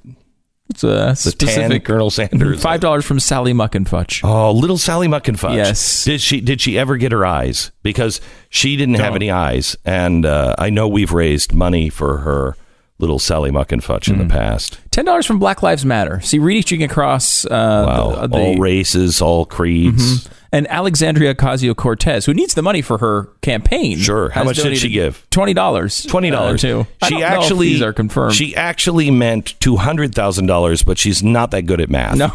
it's a specific Colonel Sanders. Five dollars from Sally Muckinfudge. Oh, little Sally Muckinfudge. Yes. Did she did she ever get her eyes? Because she didn't Don't. have any eyes. And uh, I know we've raised money for her. Little Sally Muckinfudge in mm. the past. ten dollars from Black Lives Matter. See, reaching across uh, wow. the, the, all races, all creeds. Mm-hmm. And Alexandria Ocasio-Cortez, who needs the money for her campaign. Sure. How much did she give? twenty dollars. twenty dollars. Uh, too. I she don't actually, know if these are confirmed. She actually meant two hundred thousand dollars, but she's not that good at math. No.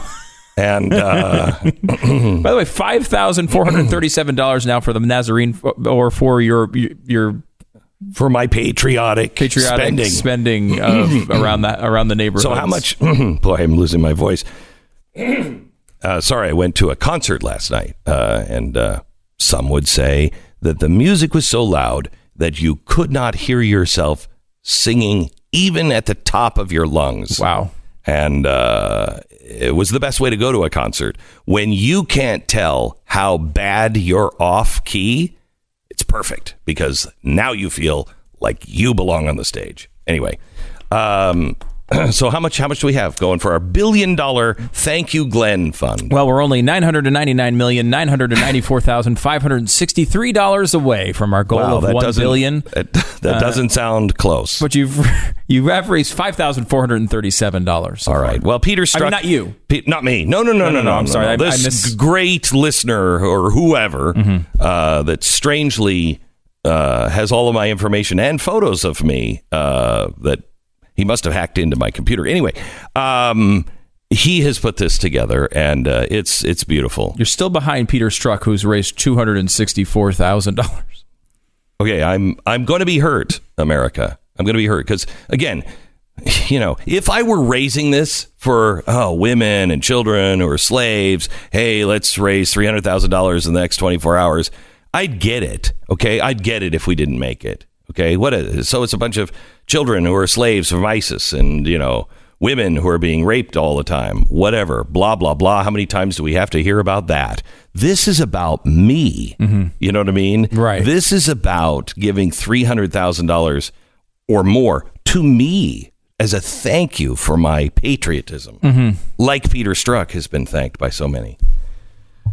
And uh, by the way, five thousand four hundred thirty-seven dollars now for the Nazarene or for your your... For my patriotic, patriotic spending, spending of around that around the neighborhood. So how much? Boy, I'm losing my voice. Uh, sorry, I went to a concert last night, uh, and uh, some would say that the music was so loud that you could not hear yourself singing even at the top of your lungs. Wow! And uh, it was the best way to go to a concert when you can't tell how bad you're off key. It's perfect because now you feel like you belong on the stage. Anyway, um, so how much how much do we have going for our billion dollar Thank You Glenn fund? Well, we're only nine hundred and ninety nine million nine hundred and ninety four thousand five hundred and sixty three dollars away from our goal wow, of one billion. That, that doesn't uh, sound close. But you've you have raised five thousand four hundred and thirty seven dollars. So All right. Far. Well, Peter Strzok, I mean, not you, Pe- not me. No, no, no, no, no. no, no, no I'm no, sorry. No. This I, I miss- great listener or whoever mm-hmm. uh, that strangely uh, has all of my information and photos of me uh, that. He must have hacked into my computer. Anyway, um, he has put this together, and uh, it's it's beautiful. You're still behind Peter Strzok, who's raised two hundred and sixty-four thousand dollars. Okay, I'm I'm going to be hurt, America. I'm going to be hurt because again, you know, if I were raising this for oh, women and children who are slaves, hey, let's raise three hundred thousand dollars in the next twenty-four hours. I'd get it. Okay, I'd get it if we didn't make it. Okay, what is it? So it's a bunch of children who are slaves from ISIS and, you know, women who are being raped all the time, whatever, blah, blah, blah. How many times do we have to hear about that? This is about me. Mm-hmm. You know what I mean? Right. This is about giving three hundred thousand dollars or more to me as a thank you for my patriotism, mm-hmm. like Peter Strzok has been thanked by so many.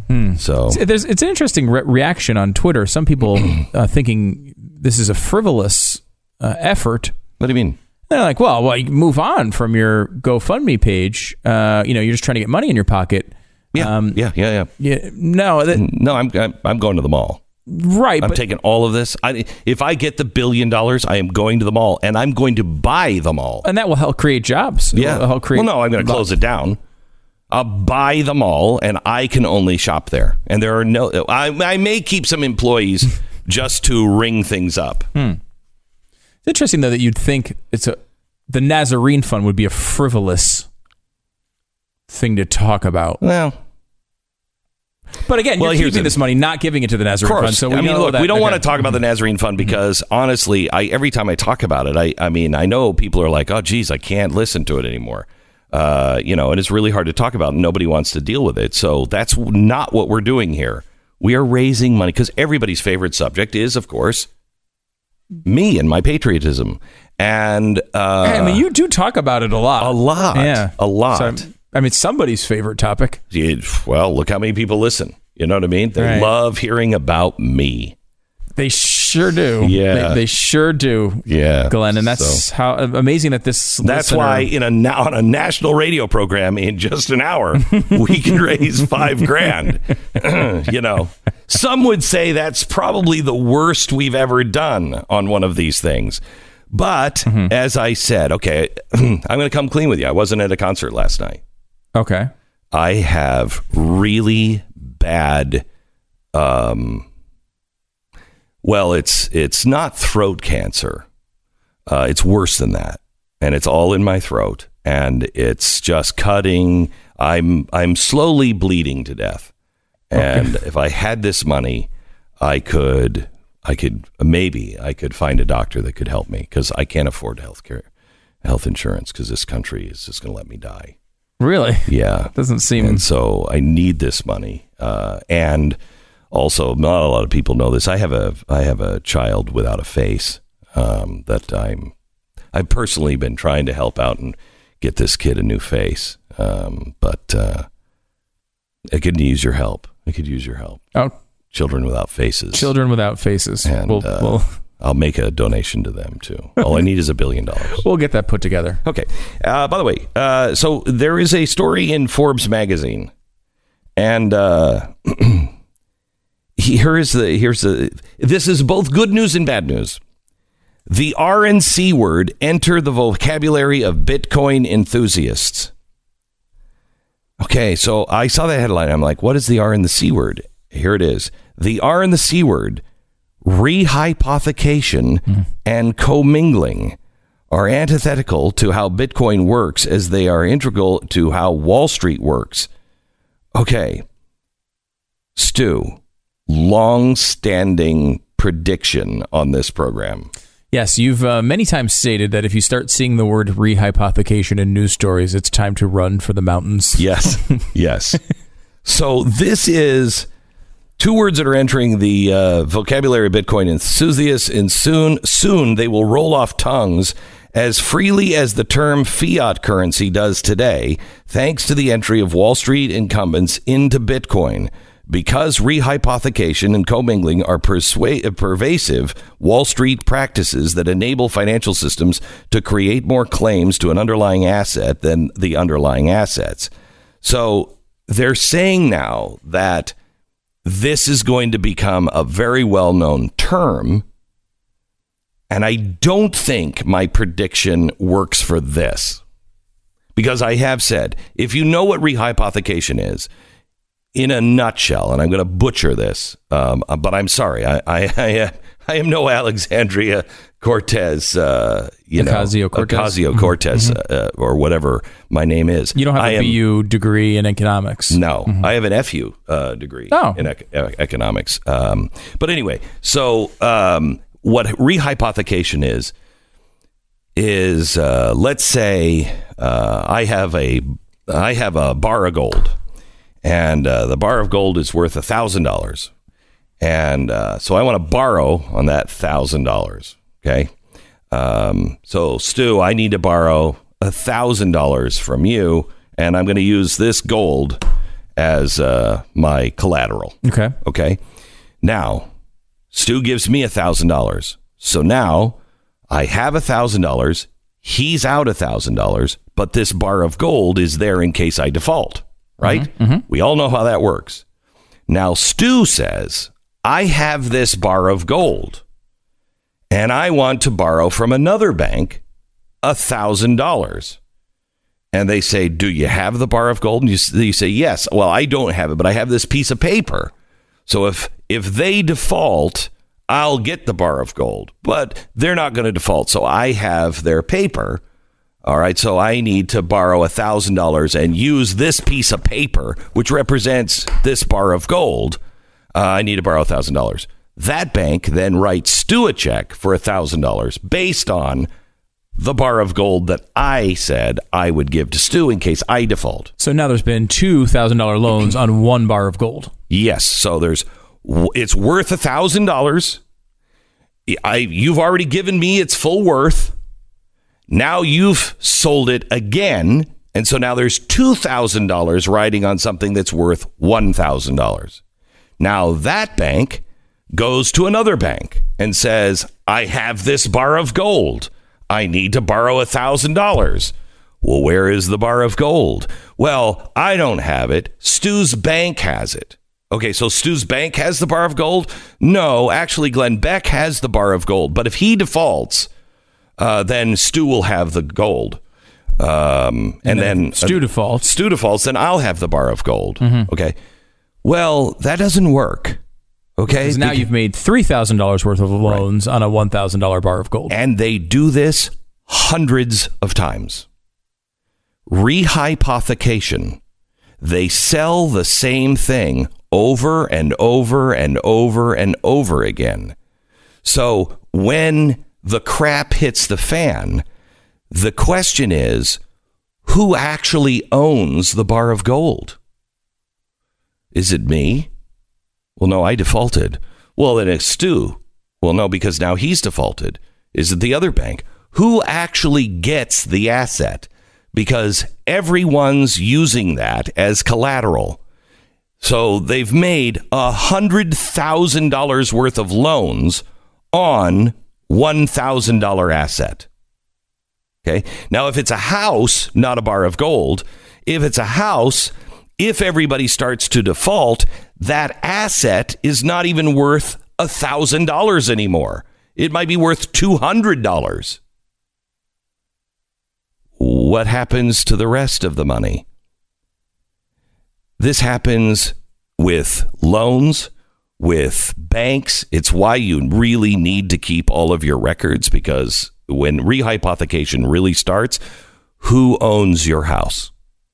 Hmm. So There's, it's an interesting re- reaction on Twitter. Some people uh, thinking this is a frivolous uh, effort. What do you mean? They're like, well, well, you move on from your GoFundMe page. Uh, you know, you're just trying to get money in your pocket. Yeah, um, yeah, yeah, yeah, yeah. No, that, no, I'm, I'm I'm going to the mall. Right. I'm but, taking all of this. I, if I get the billion dollars, I am going to the mall and I'm going to buy the mall. And that will help create jobs. Yeah. It'll help create well, no, I'm going to close it down. I'll buy the mall, and I can only shop there. And there are no. I, I may keep some employees just to ring things up. Hmm. It's interesting though that you'd think it's a the Nazarene Fund would be a frivolous thing to talk about. Well, but again, well, you're keeping this money, not giving it to the Nazarene Fund. So we I mean, look, that, we don't okay. want to talk about the Nazarene Fund because mm-hmm. honestly, I every time I talk about it, I I mean, I know people are like, oh, geez, I can't listen to it anymore. Uh, you know, and it's really hard to talk about. Nobody wants to deal with it. So that's not what we're doing here. We are raising money because everybody's favorite subject is, of course, me and my patriotism. And uh, I mean, you do talk about it a lot, a lot, yeah. a lot. So, I mean, it's somebody's favorite topic. Well, look how many people listen. You know what I mean? They right. love hearing about me. They sure do. Yeah, they, they sure do. Yeah, Glenn, and that's so. how amazing that this. That's listener... why in a on a national radio program in just an hour we can raise five grand. You know, some would say that's probably the worst we've ever done on one of these things. But mm-hmm. as I said, okay, I'm going to come clean with you. I wasn't at a concert last night. Okay, I have really bad. Um. Well, it's it's not throat cancer. Uh, it's worse than that. And it's all in my throat. And it's just cutting. I'm I'm slowly bleeding to death. And okay. if I had this money, I could I could maybe I could find a doctor that could help me because I can't afford health care, health insurance because this country is just going to let me die. Really? Yeah. Doesn't seem. And so I need this money. Uh, and. Also, not a lot of people know this. I have a I have a child without a face um, that I'm I've personally been trying to help out and get this kid a new face. Um, but uh, I could use your help. I could use your help. Oh, children without faces. Children without faces. And we'll, uh, we'll... I'll make a donation to them too. All I need is a billion dollars. We'll get that put together. Okay. Uh, by the way, uh, so there is a story in Forbes magazine, and. Uh, Here is the here's the this is both good news and bad news. The R N C word entered the vocabulary of Bitcoin enthusiasts. OK, so I saw that headline. I'm like, what is the R and the C word? Here it is. The R and the C word, rehypothecation mm. and commingling are antithetical to how Bitcoin works as they are integral to how Wall Street works. OK, Stu. Long-standing prediction on this program. Yes, you've uh, many times stated that if you start seeing the word rehypothecation in news stories, it's time to run for the mountains. Yes, yes. So this is two words that are entering the uh, vocabulary of Bitcoin enthusiasts, and soon, soon they will roll off tongues as freely as the term fiat currency does today, thanks to the entry of Wall Street incumbents into Bitcoin. Because rehypothecation and commingling are persuade, pervasive Wall Street practices that enable financial systems to create more claims to an underlying asset than the underlying assets. So they're saying now that this is going to become a very well-known term. And I don't think my prediction works for this, because I have said, if you know what rehypothecation is, in a nutshell, and I'm going to butcher this, um, but I'm sorry. I I, I, uh, I am no Alexandria Cortez, uh, you Ocasio-Cortez. know, Ocasio-Cortez, mm-hmm. uh, or whatever my name is. You don't have I a am, B U degree in economics. No, mm-hmm. I have an F U uh, degree oh. in ec- economics. Um, but anyway, so um, what rehypothecation is, is uh, let's say uh, I have a I have a bar of gold. And uh, the bar of gold is worth one thousand dollars. And uh, so I want to borrow on that one thousand dollars. Okay. Um, so, Stu, I need to borrow one thousand dollars from you. And I'm going to use this gold as uh, my collateral. Okay. Okay. Now, Stu gives me one thousand dollars. So now I have one thousand dollars. He's out one thousand dollars. But this bar of gold is there in case I default. Right? Mm-hmm. We all know how that works. Now, Stu says, I have this bar of gold and I want to borrow from another bank one thousand dollars. And they say, do you have the bar of gold? And you, you say, yes. Well, I don't have it, but I have this piece of paper. So if if they default, I'll get the bar of gold. But they're not going to default. So I have their paper. All right, so I need to borrow one thousand dollars and use this piece of paper, which represents this bar of gold. Uh, I need to borrow one thousand dollars. That bank then writes Stu a check for one thousand dollars based on the bar of gold that I said I would give to Stu in case I default. So now there's been two thousand dollars loans on one bar of gold. Yes. So there's it's worth one thousand dollars. I you've already given me its full worth. Now you've sold it again. And so now there's two thousand dollars riding on something that's worth one thousand dollars. Now that bank goes to another bank and says, I have this bar of gold. I need to borrow one thousand dollars. Well, where is the bar of gold? Well, I don't have it. Stu's bank has it. Okay, so Stu's bank has the bar of gold? No, actually, Glenn Beck has the bar of gold. But if he defaults, uh, then Stu will have the gold. Um, and, and then, then Stu uh, defaults. Stu defaults, then I'll have the bar of gold. Mm-hmm. Okay. Well, that doesn't work. Okay. Because now because, you've made three thousand dollars worth of loans right. on a one thousand dollars bar of gold. And they do this hundreds of times. Rehypothecation. They sell the same thing over and over and over and over again. So when the crap hits the fan, the question is, who actually owns the bar of gold? Is it me? Well, no, I defaulted. Well, then it's Stu. Well, no, because now he's defaulted. Is it the other bank? Who actually gets the asset? Because everyone's using that as collateral. So they've made one hundred thousand dollars worth of loans on one thousand dollars asset. Okay. Now, if it's a house, not a bar of gold, if it's a house, if everybody starts to default, that asset is not even worth one thousand dollars anymore. It might be worth two hundred dollars. What happens to the rest of the money? This happens with loans, with banks. It's why you really need to keep all of your records, because when rehypothecation really starts, who owns your house?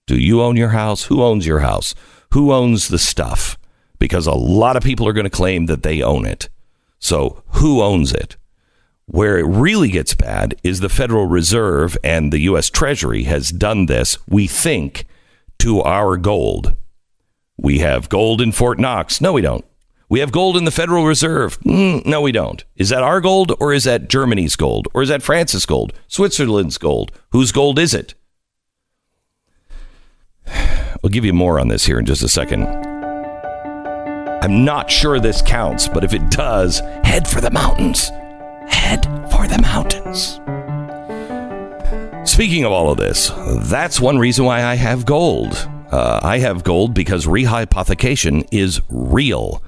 Do you own your house? Who owns your house? Who owns the stuff? Because a lot of people are going to claim that they own it. So who owns it? Where it really gets bad is the Federal Reserve, and the U S Treasury has done this, we think, to our gold. We have gold in Fort Knox. No, we don't. We have gold in the Federal Reserve. Mm, no, we don't. Is that our gold, or is that Germany's gold, or is that France's gold, Switzerland's gold? Whose gold is it? I'll give you more on this here in just a second. I'm not sure this counts, but if it does, head for the mountains. Head for the mountains. Speaking of all of this, that's one reason why I have gold. Uh, I have gold because rehypothecation is real.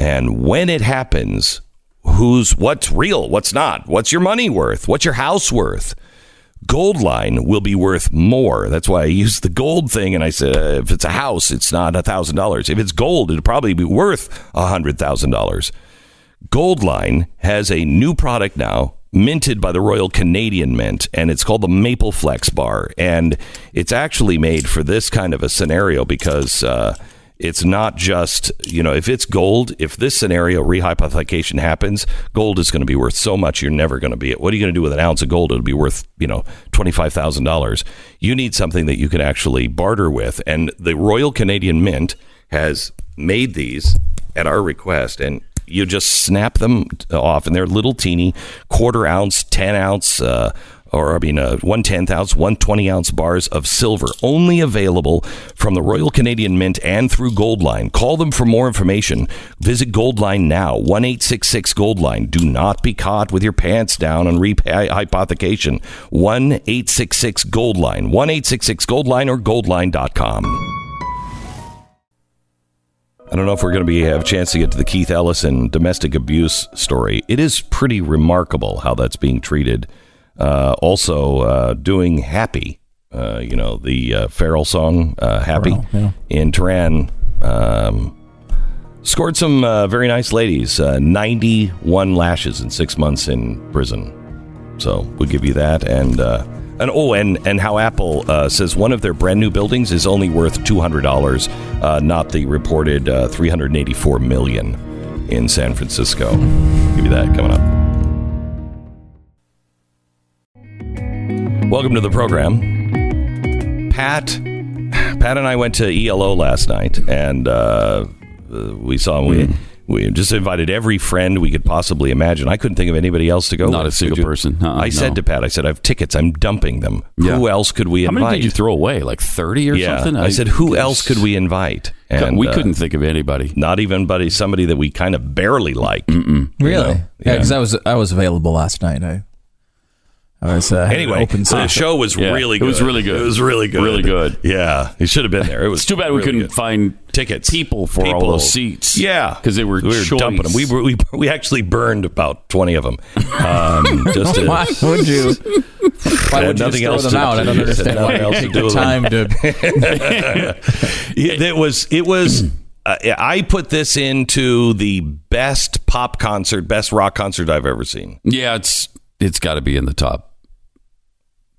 And when it happens, who's what's real, what's not, what's your money worth, what's your house worth? Goldline will be worth more. That's why I used the gold thing. And I said, uh, if it's a house, it's not a thousand dollars. If it's gold, it'd probably be worth a hundred thousand dollars. Goldline has a new product now, minted by the Royal Canadian Mint, and it's called the Maple Flex Bar. And it's actually made for this kind of a scenario, because uh, it's not just, you know, if it's gold, if this scenario, rehypothecation happens, gold is going to be worth so much you're never going to be it. What are you going to do with an ounce of gold? It'll be worth, you know, twenty-five thousand dollars. You need something that you can actually barter with. And the Royal Canadian Mint has made these at our request, and you just snap them off, and they're little teeny quarter ounce, ten ounce, uh, or I mean, uh, one tenth ounce, one twenty ounce bars of silver, only available from the Royal Canadian Mint and through Goldline. Call them for more information. Visit Goldline now, one eight six six Goldline. Do not be caught with your pants down on rehypothecation. One eight six six Goldline. One eight six six Goldline or Goldline dot com. I don't know if we're going to be have a chance to get to the Keith Ellison domestic abuse story. It is pretty remarkable how that's being treated. Uh, also, uh, doing Happy, uh, you know, the uh, Pharrell song, uh, Happy, wow, yeah. in Tehran, um, scored some uh, very nice ladies, uh, ninety-one lashes and six months in prison. So we'll give you that. And, uh, and oh, and, and how Apple uh, says one of their brand new buildings is only worth two hundred dollars, uh, not the reported uh, three hundred eighty-four million dollars in San Francisco. Give you that coming up. Welcome to the program. Pat Pat and I went to E L O last night, and uh, we saw mm. we we just invited every friend we could possibly imagine. I couldn't think of anybody else to go. Not with. a single person. Uh-uh, I no. said to Pat, I said, I have tickets. I'm dumping them. Yeah. Who else could we invite? How many did you throw away? Like thirty or yeah. something? I, I said, who guess. else could we invite? And we couldn't uh, think of anybody. Not even buddy, somebody that we kind of barely like. Mm-mm. Really? You know? Yeah, because yeah. I was I was available last night. I I was, uh, anyway, open the show was yeah. really good. It was really good. It was really good. Really good. Yeah. He should have been there. It was it's too bad really we couldn't good. find tickets, people for people. all those seats. Yeah. Because they were, we were dumping them. We, were, we we actually burned about twenty of them. Um, just to, why would you? Why would nothing you just throw them out? I don't understand why else to do with time to. It was, it was uh, I put this into the best pop concert, best rock concert I've ever seen. Yeah, it's it's got to be in the top.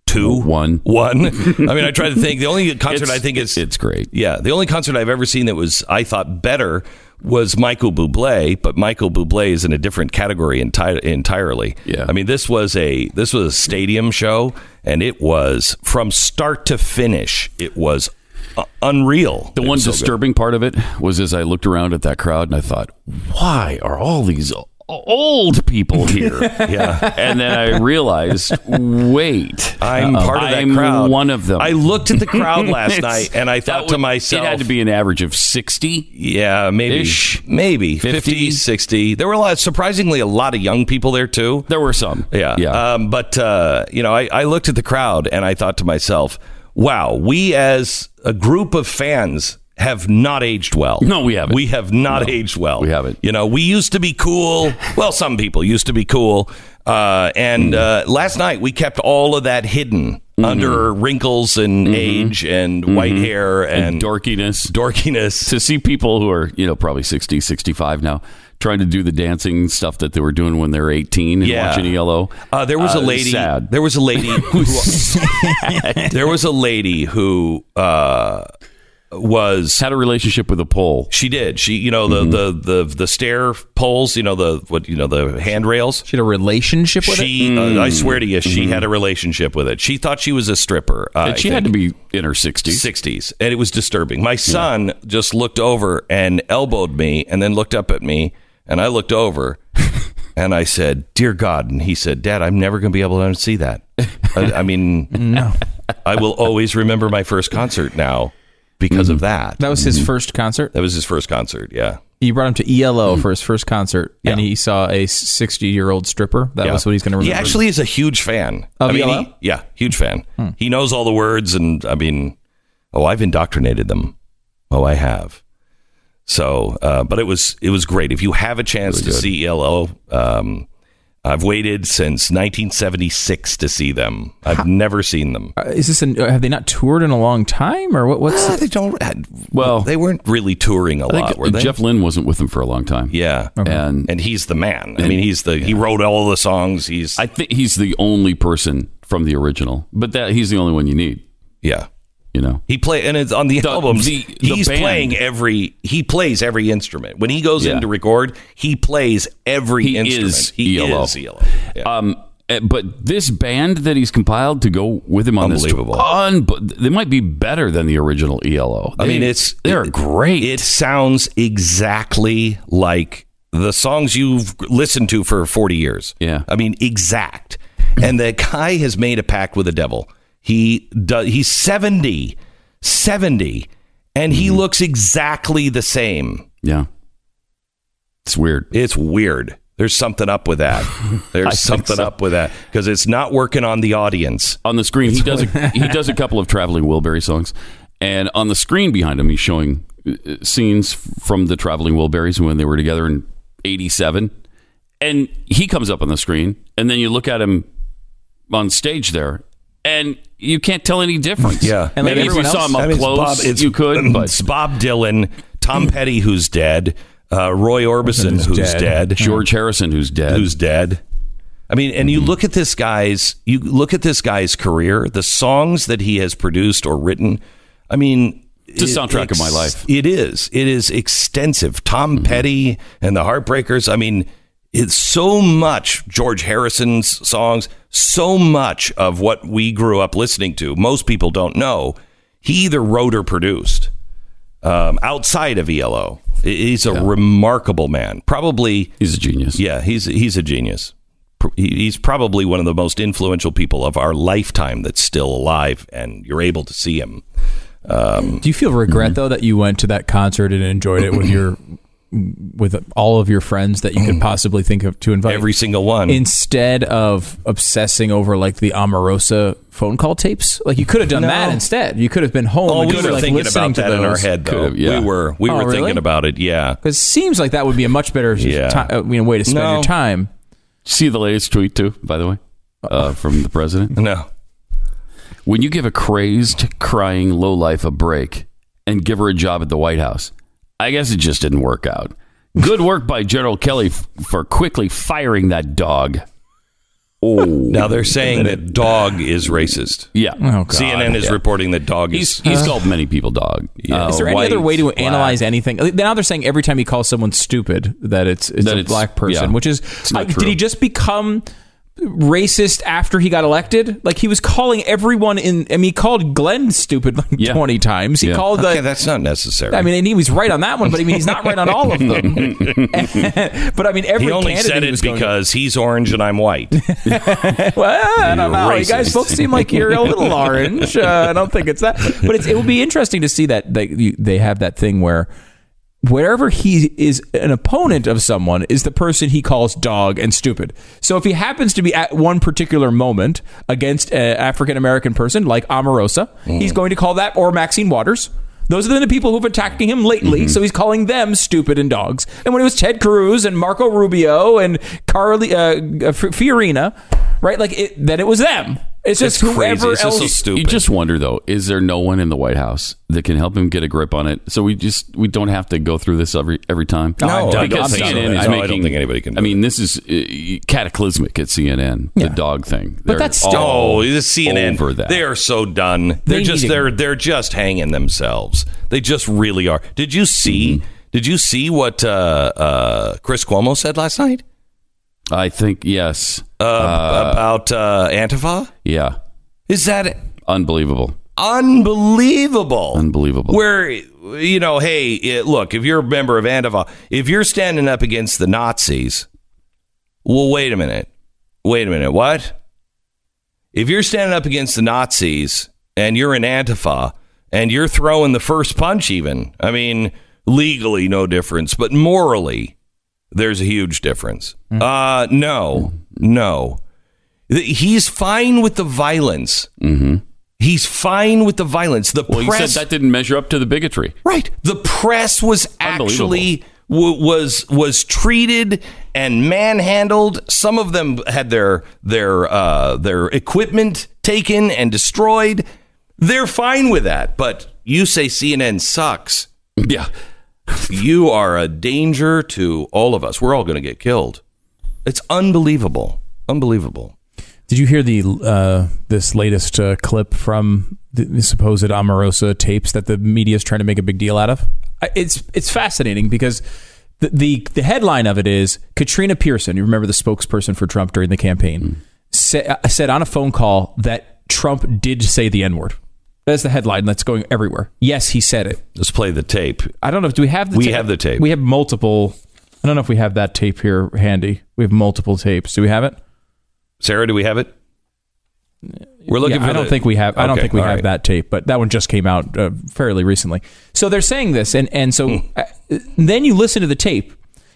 Two, one, one. I mean, I try to think. The only concert it's, I think is it's great. Yeah, the only concert I've ever seen that was I thought better was Michael Bublé, but Michael Bublé is in a different category enti- entirely. Yeah, I mean, this was a this was a stadium show, and it was from start to finish. It was uh, unreal. The it one so disturbing good. part of it was as I looked around at that crowd and I thought, why are all these old people here? Yeah. And then I realized, wait, I'm uh-oh. part of that I'm crowd. I'm one of them. I looked at the crowd last night and I thought would, to myself, it had to be an average of sixty. Yeah, maybe. Ish, maybe. fifty, sixty. There were a lot, surprisingly, a lot of young people there too. There were some. Yeah. yeah. Um, but, uh, you know, I, I looked at the crowd and I thought to myself, wow, we as a group of fans have not aged well. No, we haven't. We have not no, aged well. We haven't. You know, we used to be cool. Well, some people used to be cool. Uh, and mm-hmm. uh, last night we kept all of that hidden mm-hmm. under wrinkles and mm-hmm. age and mm-hmm. white hair and, and dorkiness. Dorkiness. To see people who are, you know, probably sixty, sixty-five now, trying to do the dancing stuff that they were doing when they were eighteen and yeah. watching E L O. Uh, there was uh, a lady. Sad. There was a lady. Who, there was a lady who. Uh, was had a relationship with a pole. She did. She, you know, the mm-hmm. the, the the stair poles, you know, the what, you know, the handrails. She had a relationship with she, it. Mm. Uh, I swear to you, she mm-hmm. had a relationship with it. She thought she was a stripper. Uh, and she had to be in her sixties. Sixties, and it was disturbing. My son yeah. just looked over and elbowed me, and then looked up at me, and I looked over, and I said, "Dear God," and he said, "Dad, I'm never going to be able to see that." I, I mean, no, I will always remember my first concert now. Because mm-hmm. of that. That was his mm-hmm. first concert? That was his first concert, yeah. You brought him to E L O mm-hmm. for his first concert, yeah. and he saw a sixty-year-old stripper? That yeah. was what he's going to remember? He actually is a huge fan. Of I mean, E L O? He, yeah, huge fan. Hmm. He knows all the words, and I mean, oh, I've indoctrinated them. Oh, I have. So, uh, but it was it was great. If you have a chance really to good. see E L O, um, I've waited since nineteen seventy-six to see them. I've How? never seen them. Uh, is this an, have they not toured in a long time, or what? What's uh, the, they don't? Well, they weren't really touring a I lot. Think were they? Jeff Lynne wasn't with them for a long time. Yeah, okay. and and he's the man. And, I mean, he's the yeah. he wrote all the songs. He's I think he's the only person from the original, but that he's the only one you need. Yeah, you know he play and it's on the, the albums. The, the he's band. playing every. He plays every instrument when he goes yeah. in to record. He plays every he instrument. Is he E L O. Is E L O. Yeah. Um, but this band that he's compiled to go with him on unbelievable. This, unbelievable. They might be better than the original E L O. They, I mean, it's they're it, great. It sounds exactly like the songs you've listened to for forty years. Yeah, I mean, exact. And the guy has made a pact with the devil. He does, he's seventy, seventy, and he mm-hmm. looks exactly the same. Yeah. It's weird. It's weird. There's something up with that. There's something so. up with that because it's not working on the audience. On the screen, he does a, he does a couple of Traveling Wilbury songs, and on the screen behind him, he's showing scenes from the Traveling Wilburys when they were together in eighty-seven, and he comes up on the screen, and then you look at him on stage there, and you can't tell any difference. Yeah. And like maybe if you else, saw him up I mean, close, Bob, it's, you could. But. It's Bob Dylan, Tom Petty, who's dead, uh, Roy Orbison, who's, who's dead. dead, George Harrison, who's dead. Who's dead. I mean, and you look at this guy's, you look at this guy's career, the songs that he has produced or written. I mean, it's the soundtrack it, of my life. It is. It is extensive. Tom mm-hmm. Petty and the Heartbreakers. I mean, It's so much George Harrison's songs, so much of what we grew up listening to. Most people don't know he either wrote or produced um, outside of E L O. He's a yeah. remarkable man. Probably he's a genius. Yeah, he's he's a genius. He's probably one of the most influential people of our lifetime that's still alive, and you're able to see him. Um, Do you feel regret mm-hmm. though that you went to that concert and enjoyed it with your with all of your friends that you could possibly think of to invite? Every single one. Instead of obsessing over like the Omarosa phone call tapes, like you could have done no. that instead. You could have been home. Oh, and we were like, thinking about that in our head, though. Yeah. We were we oh, were really? thinking about it. Yeah, because it seems like that would be a much better yeah. time, you know, way to spend no. your time. See the latest tweet too, by the way, uh, from the president. No. When you give a crazed, crying lowlife a break and give her a job at the White House, I guess it just didn't work out. Good work by General Kelly f- for quickly firing that dog. Oh, now they're saying that dog is racist. Yeah. Oh, C N N is yeah. reporting that dog is... He's, he's uh, called many people dog. Yeah. Uh, is there any white, other way to black. analyze anything? Now they're saying every time he calls someone stupid that it's, it's that a it's, black person, yeah, which is... Uh, did he just become racist after he got elected? Like, he was calling everyone in... I mean, he called Glenn stupid like yeah. twenty times. He yeah. called... Okay, the, that's not necessary. I mean, and he was right on that one, but I mean, he's not right on all of them. But I mean, every He only said it because he's orange and I'm white. Well, I don't know. Racist. You guys both seem like you're a little orange. Uh, I don't think it's that. But it's, it will be interesting to see that they, they have that thing where... Wherever he is an opponent of someone is the person he calls dog and stupid. So if he happens to be at one particular moment against an African-American person like Omarosa, mm. he's going to call that, or Maxine Waters. Those are the people who've attacking him lately. Mm-hmm. So he's calling them stupid and dogs. And when it was Ted Cruz and Marco Rubio and Carly uh, Fiorina, right? Like it, then it was them. It's just it's whoever it's else. Just so stupid. You just wonder, though, is there no one in the White House that can help him get a grip on it? So we just we don't have to go through this every every time. No, no, because C N N is no making, I don't think anybody can. Do I mean, this is uh, cataclysmic at C N N. Yeah. The dog thing, but they're that's oh, the C N N. Over that. They are so done. They're they just they're they're just hanging themselves. They just really are. Did you see? Mm-hmm. Did you see what uh, uh, Chris Cuomo said last night? I think, yes. Uh, uh, about uh, Antifa? Yeah. Is that... It? Unbelievable. Unbelievable. Unbelievable. Where, you know, hey, it, look, if you're a member of Antifa, if you're standing up against the Nazis, well, wait a minute. Wait a minute. What? If you're standing up against the Nazis and you're in Antifa and you're throwing the first punch even, I mean, legally, no difference, but morally... There's a huge difference. Mm-hmm. Uh, no, no. He's fine with the violence. Mm-hmm. He's fine with the violence. The well, press, you said that didn't measure up to the bigotry. Right. The press was actually w- was was treated and manhandled. Some of them had their their uh, their equipment taken and destroyed. They're fine with that. But you say C N N sucks. Yeah. You are a danger to all of us. We're all going to get killed. It's unbelievable. Unbelievable. Did you hear the uh, this latest uh, clip from the supposed Omarosa tapes that the media is trying to make a big deal out of? It's it's fascinating because the, the, the headline of it is Katrina Pearson, you remember the spokesperson for Trump during the campaign, mm. sa- said on a phone call that Trump did say the N-word. That's the headline that's going everywhere. Yes, he said it. Let's play the tape. I don't know if do we have the we tape? have the tape. We have multiple. I don't know if we have that tape here handy. We have multiple tapes. Do we have it, Sarah? Do we have it? We're looking. Yeah, for I don't the, think we have. I okay, don't think we have right. that tape. But that one just came out uh, fairly recently. So they're saying this, and and so mm. uh, then you listen to the tape,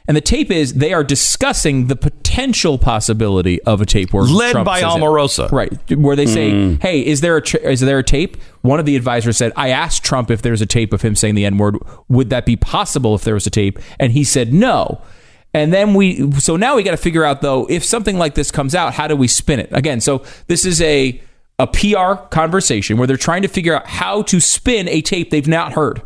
and the tape is they are discussing the potential possibility of a tape where led Trump by Omarosa, right? Where they say, mm. "Hey, is there a tra- is there a tape?" One of the advisors said, "I asked Trump if there's a tape of him saying the N-word. Would that be possible if there was a tape?" And he said no. And then we so now we got to figure out though if something like this comes out, how do we spin it again? So this is a a P R conversation where they're trying to figure out how to spin a tape they've not heard.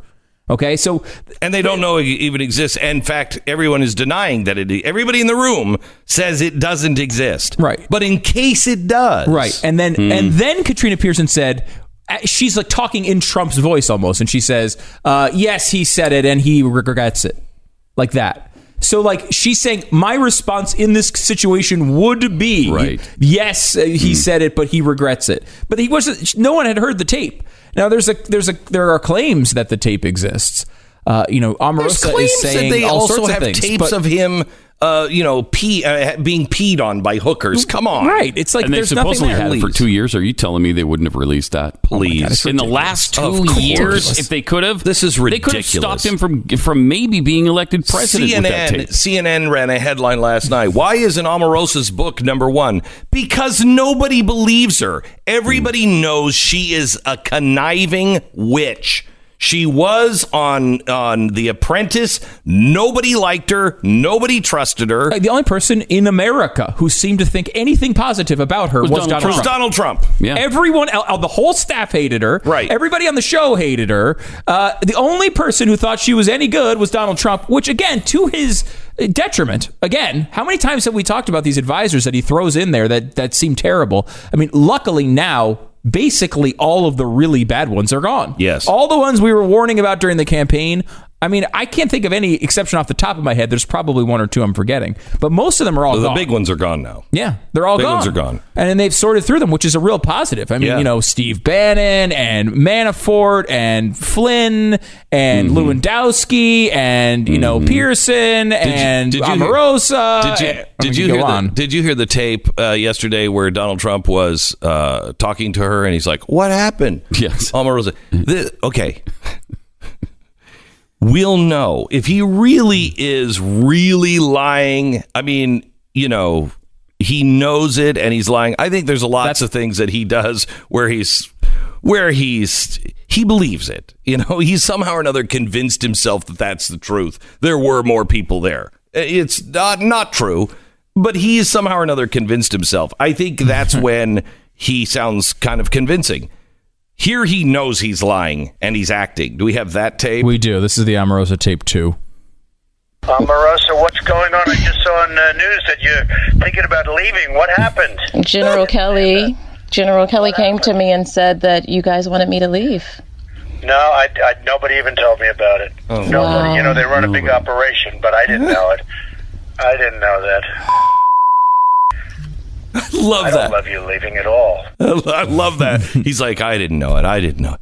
Okay, so... And they don't know it even exists. In fact, everyone is denying that it... Everybody in the room says it doesn't exist. Right. But in case it does... Right. And then mm. and then Katrina Pearson said... She's like talking in Trump's voice almost. And she says, uh, yes, he said it and he regrets it. Like that. So, like, she's saying, my response in this situation would be, right. yes, he mm. said it, but he regrets it. But he wasn't. No one had heard the tape. Now, there's a, there's a, there are claims that the tape exists. Uh, you know, Omarosa is saying that they all also sorts of have things, tapes of him, uh, you know, pee, uh, being peed on by hookers. Come on, right? It's like, and they've supposedly had it for two years. Are you telling me they wouldn't have released that? Please, oh God, in the last two years, if they could have, this is ridiculous. They could have stopped him from from maybe being elected president. C N N, with that tape. C N N ran a headline last night. Why isn't Omarosa's book number one? Because nobody believes her. Everybody mm. knows she is a conniving witch. She was on on The Apprentice. Nobody liked her. Nobody trusted her. The only person in America who seemed to think anything positive about her was, was Donald, Donald Trump. Donald Trump. Yeah. Everyone, the whole staff hated her. Right. Everybody on the show hated her. Uh, the only person who thought she was any good was Donald Trump, which, again, to his detriment. Again, how many times have we talked about these advisors that he throws in there that, that seem terrible? I mean, luckily now, basically all of the really bad ones are gone. Yes. All the ones we were warning about during the campaign. I mean, I can't think of any exception off the top of my head. There's probably one or two I'm forgetting. But most of them are all the gone. The big ones are gone now. Yeah, they're all big gone. The big ones are gone. And then they've sorted through them, which is a real positive. I mean, yeah. you know, Steve Bannon and Manafort and Flynn and mm-hmm. Lewandowski and, you know, mm-hmm. Pearson and did you, did you Omarosa. Did you, and, did, you hear the, did you hear the tape uh, yesterday where Donald Trump was uh, talking to her and he's like, what happened? Yes. Omarosa. This, okay. We'll know if he really is really lying. I mean, you know, he knows it and he's lying. I think there's lots That's, of things that he does where he's where he's he believes it. You know, he's somehow or another convinced himself that that's the truth. There were more people there. It's not not true, but he is somehow or another convinced himself. I think that's when he sounds kind of convincing. Here he knows he's lying and he's acting. Do we have that tape? We do. This is the Omarosa tape two. Omarosa, what's going on? I just saw on the news that you're thinking about leaving. What happened? General Kelly, General Kelly came to me and said that you guys wanted me to leave. No, I, I, nobody even told me about it. Oh, nobody. Wow. You know, they run a big operation, but I didn't know it. I didn't know that. I love I that. I don't love you leaving at all. I love that. He's like, I didn't know it. I didn't know it.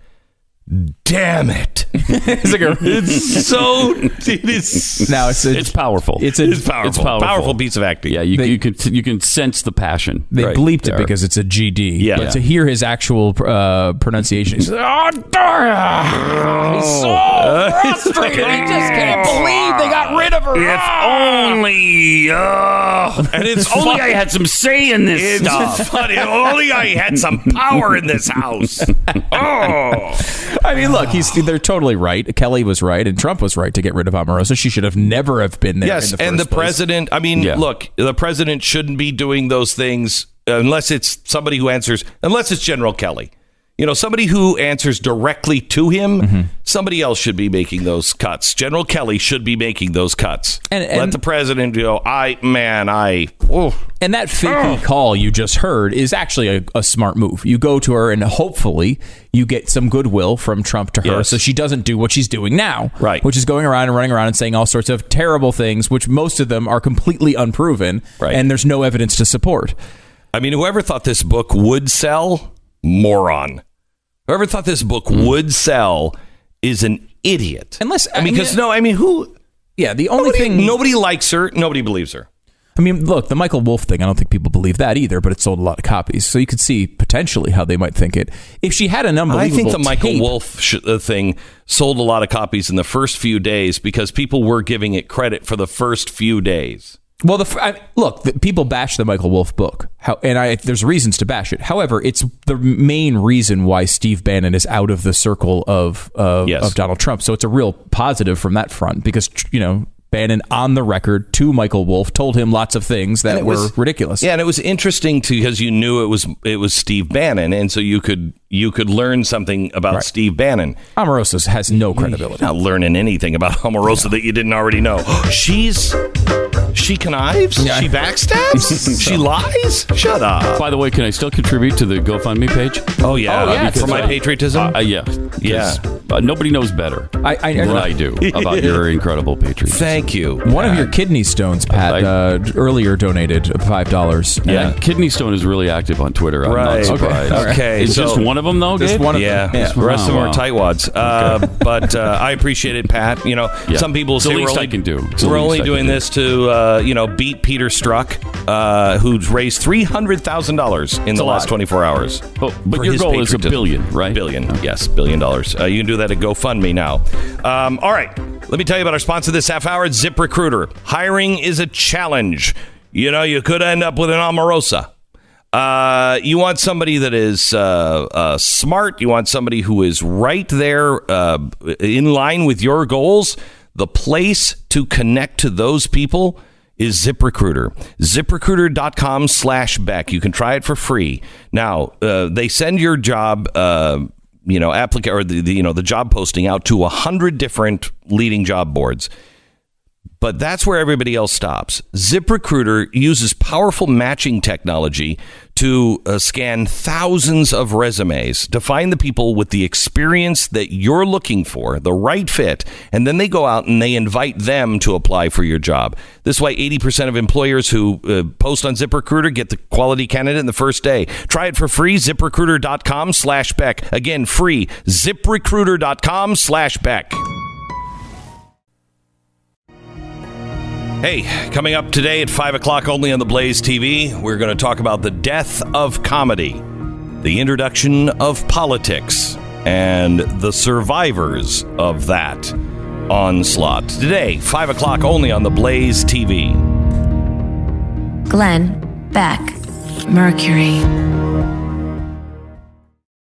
Damn it. It's like a, it's so, it is. Now it's, a, it's powerful. It's, a, it's powerful. It's powerful. Powerful piece of acting. Yeah, you, they, you, can, you can sense the passion. They right. bleeped there. It because it's a G D. Yeah. But yeah. to hear his actual uh, pronunciation, he's like, oh, darn. He's so uh, frustrated. Like, he just can't believe they got rid of her. If oh. only. Uh, and it's only funny. I had some say in this it's stuff. Funny. If only I had some power in this house. Oh. I mean, look, he's they're totally right. Kelly was right, and Trump was right to get rid of Omarosa. She should have never have been there. Yes, in the first and the place. President. I mean, yeah. look, the president shouldn't be doing those things unless it's somebody who answers. Unless it's General Kelly, you know, somebody who answers directly to him. Mm-hmm. Somebody else should be making those cuts. General Kelly should be making those cuts. And, and let the president go. I man, I. Oh. And that fakey oh. call you just heard is actually a, a smart move. You go to her and hopefully you get some goodwill from Trump to her yes. so she doesn't do what she's doing now, right? Which is going around and running around and saying all sorts of terrible things, which most of them are completely unproven, right. and there's no evidence to support. I mean, whoever thought this book would sell, moron. Whoever thought this book mm. would sell is an idiot. Unless, I mean, because no, I mean, who? Yeah, the only nobody, thing... Nobody likes her, nobody believes her. I mean, look, the Michael Wolff thing, I don't think people believe that either, but it sold a lot of copies. So you could see potentially how they might think it. If she had an unbelievable I think the tape, Michael Wolff sh- uh, thing sold a lot of copies in the first few days because people were giving it credit for the first few days. Well, the, I, look, the, people bash the Michael Wolff book, how, and I, there's reasons to bash it. However, it's the main reason why Steve Bannon is out of the circle of, of, yes. of Donald Trump. So it's a real positive from that front because, you know, Bannon on the record to Michael Wolff told him lots of things that were was, ridiculous. Yeah, and it was interesting too because you knew it was it was Steve Bannon, and so you could you could learn something about right. Steve Bannon. Omarosa has no credibility. You're not learning anything about Omarosa yeah. that you didn't already know. She's she connives. Yeah. She backstabs. so. She lies. Shut up. By the way, can I still contribute to the GoFundMe page? Oh yeah, oh, yeah. for my uh, patriotism. Uh, yeah, yeah. Uh, nobody knows better I, I, than I, I do about your incredible patriotism. Thank you. One yeah. of your kidney stones, Pat, I, uh, earlier donated five dollars. Yeah, and kidney stone is really active on Twitter. I'm right. not surprised. Okay, okay. It's so, just one. Of them though, just one of yeah. them. Yeah, the rest wow, of them wow. are tightwads. Uh, okay. But uh, I appreciate it, Pat. You know, yeah. some people say we're only, do. we're only doing this to uh, you know beat Peter Strzok, uh, who's raised three hundred thousand dollars in it's the last twenty four hours. Oh, but your goal is a billion, right? Billion, oh. yes, billion dollars. Uh, you can do that at GoFundMe now. Um, all right, let me tell you about our sponsor this half hour. It's ZipRecruiter. Hiring is a challenge. You know, you could end up with an Omarosa. Uh, you want somebody that is uh, uh, smart. You want somebody who is right there uh, in line with your goals. The place to connect to those people is ZipRecruiter. ZipRecruiter.com slash Beck. You can try it for free. Now, uh, they send your job, uh, you know, applica- or the, the, you know, the job posting out to one hundred different leading job boards. But that's where everybody else stops. ZipRecruiter uses powerful matching technology to uh, scan thousands of resumes to find the people with the experience that you're looking for, the right fit, and then they go out and they invite them to apply for your job. This way, eighty percent of employers who uh, post on ZipRecruiter get the quality candidate in the first day. Try it for free, ZipRecruiter.com slash Beck. Again, free, ZipRecruiter.com slash Beck. Hey, coming up today at five o'clock only on the Blaze T V, we're going to talk about the death of comedy, the introduction of politics, and the survivors of that onslaught. Today, five o'clock only on the Blaze T V. Glenn Beck, Mercury.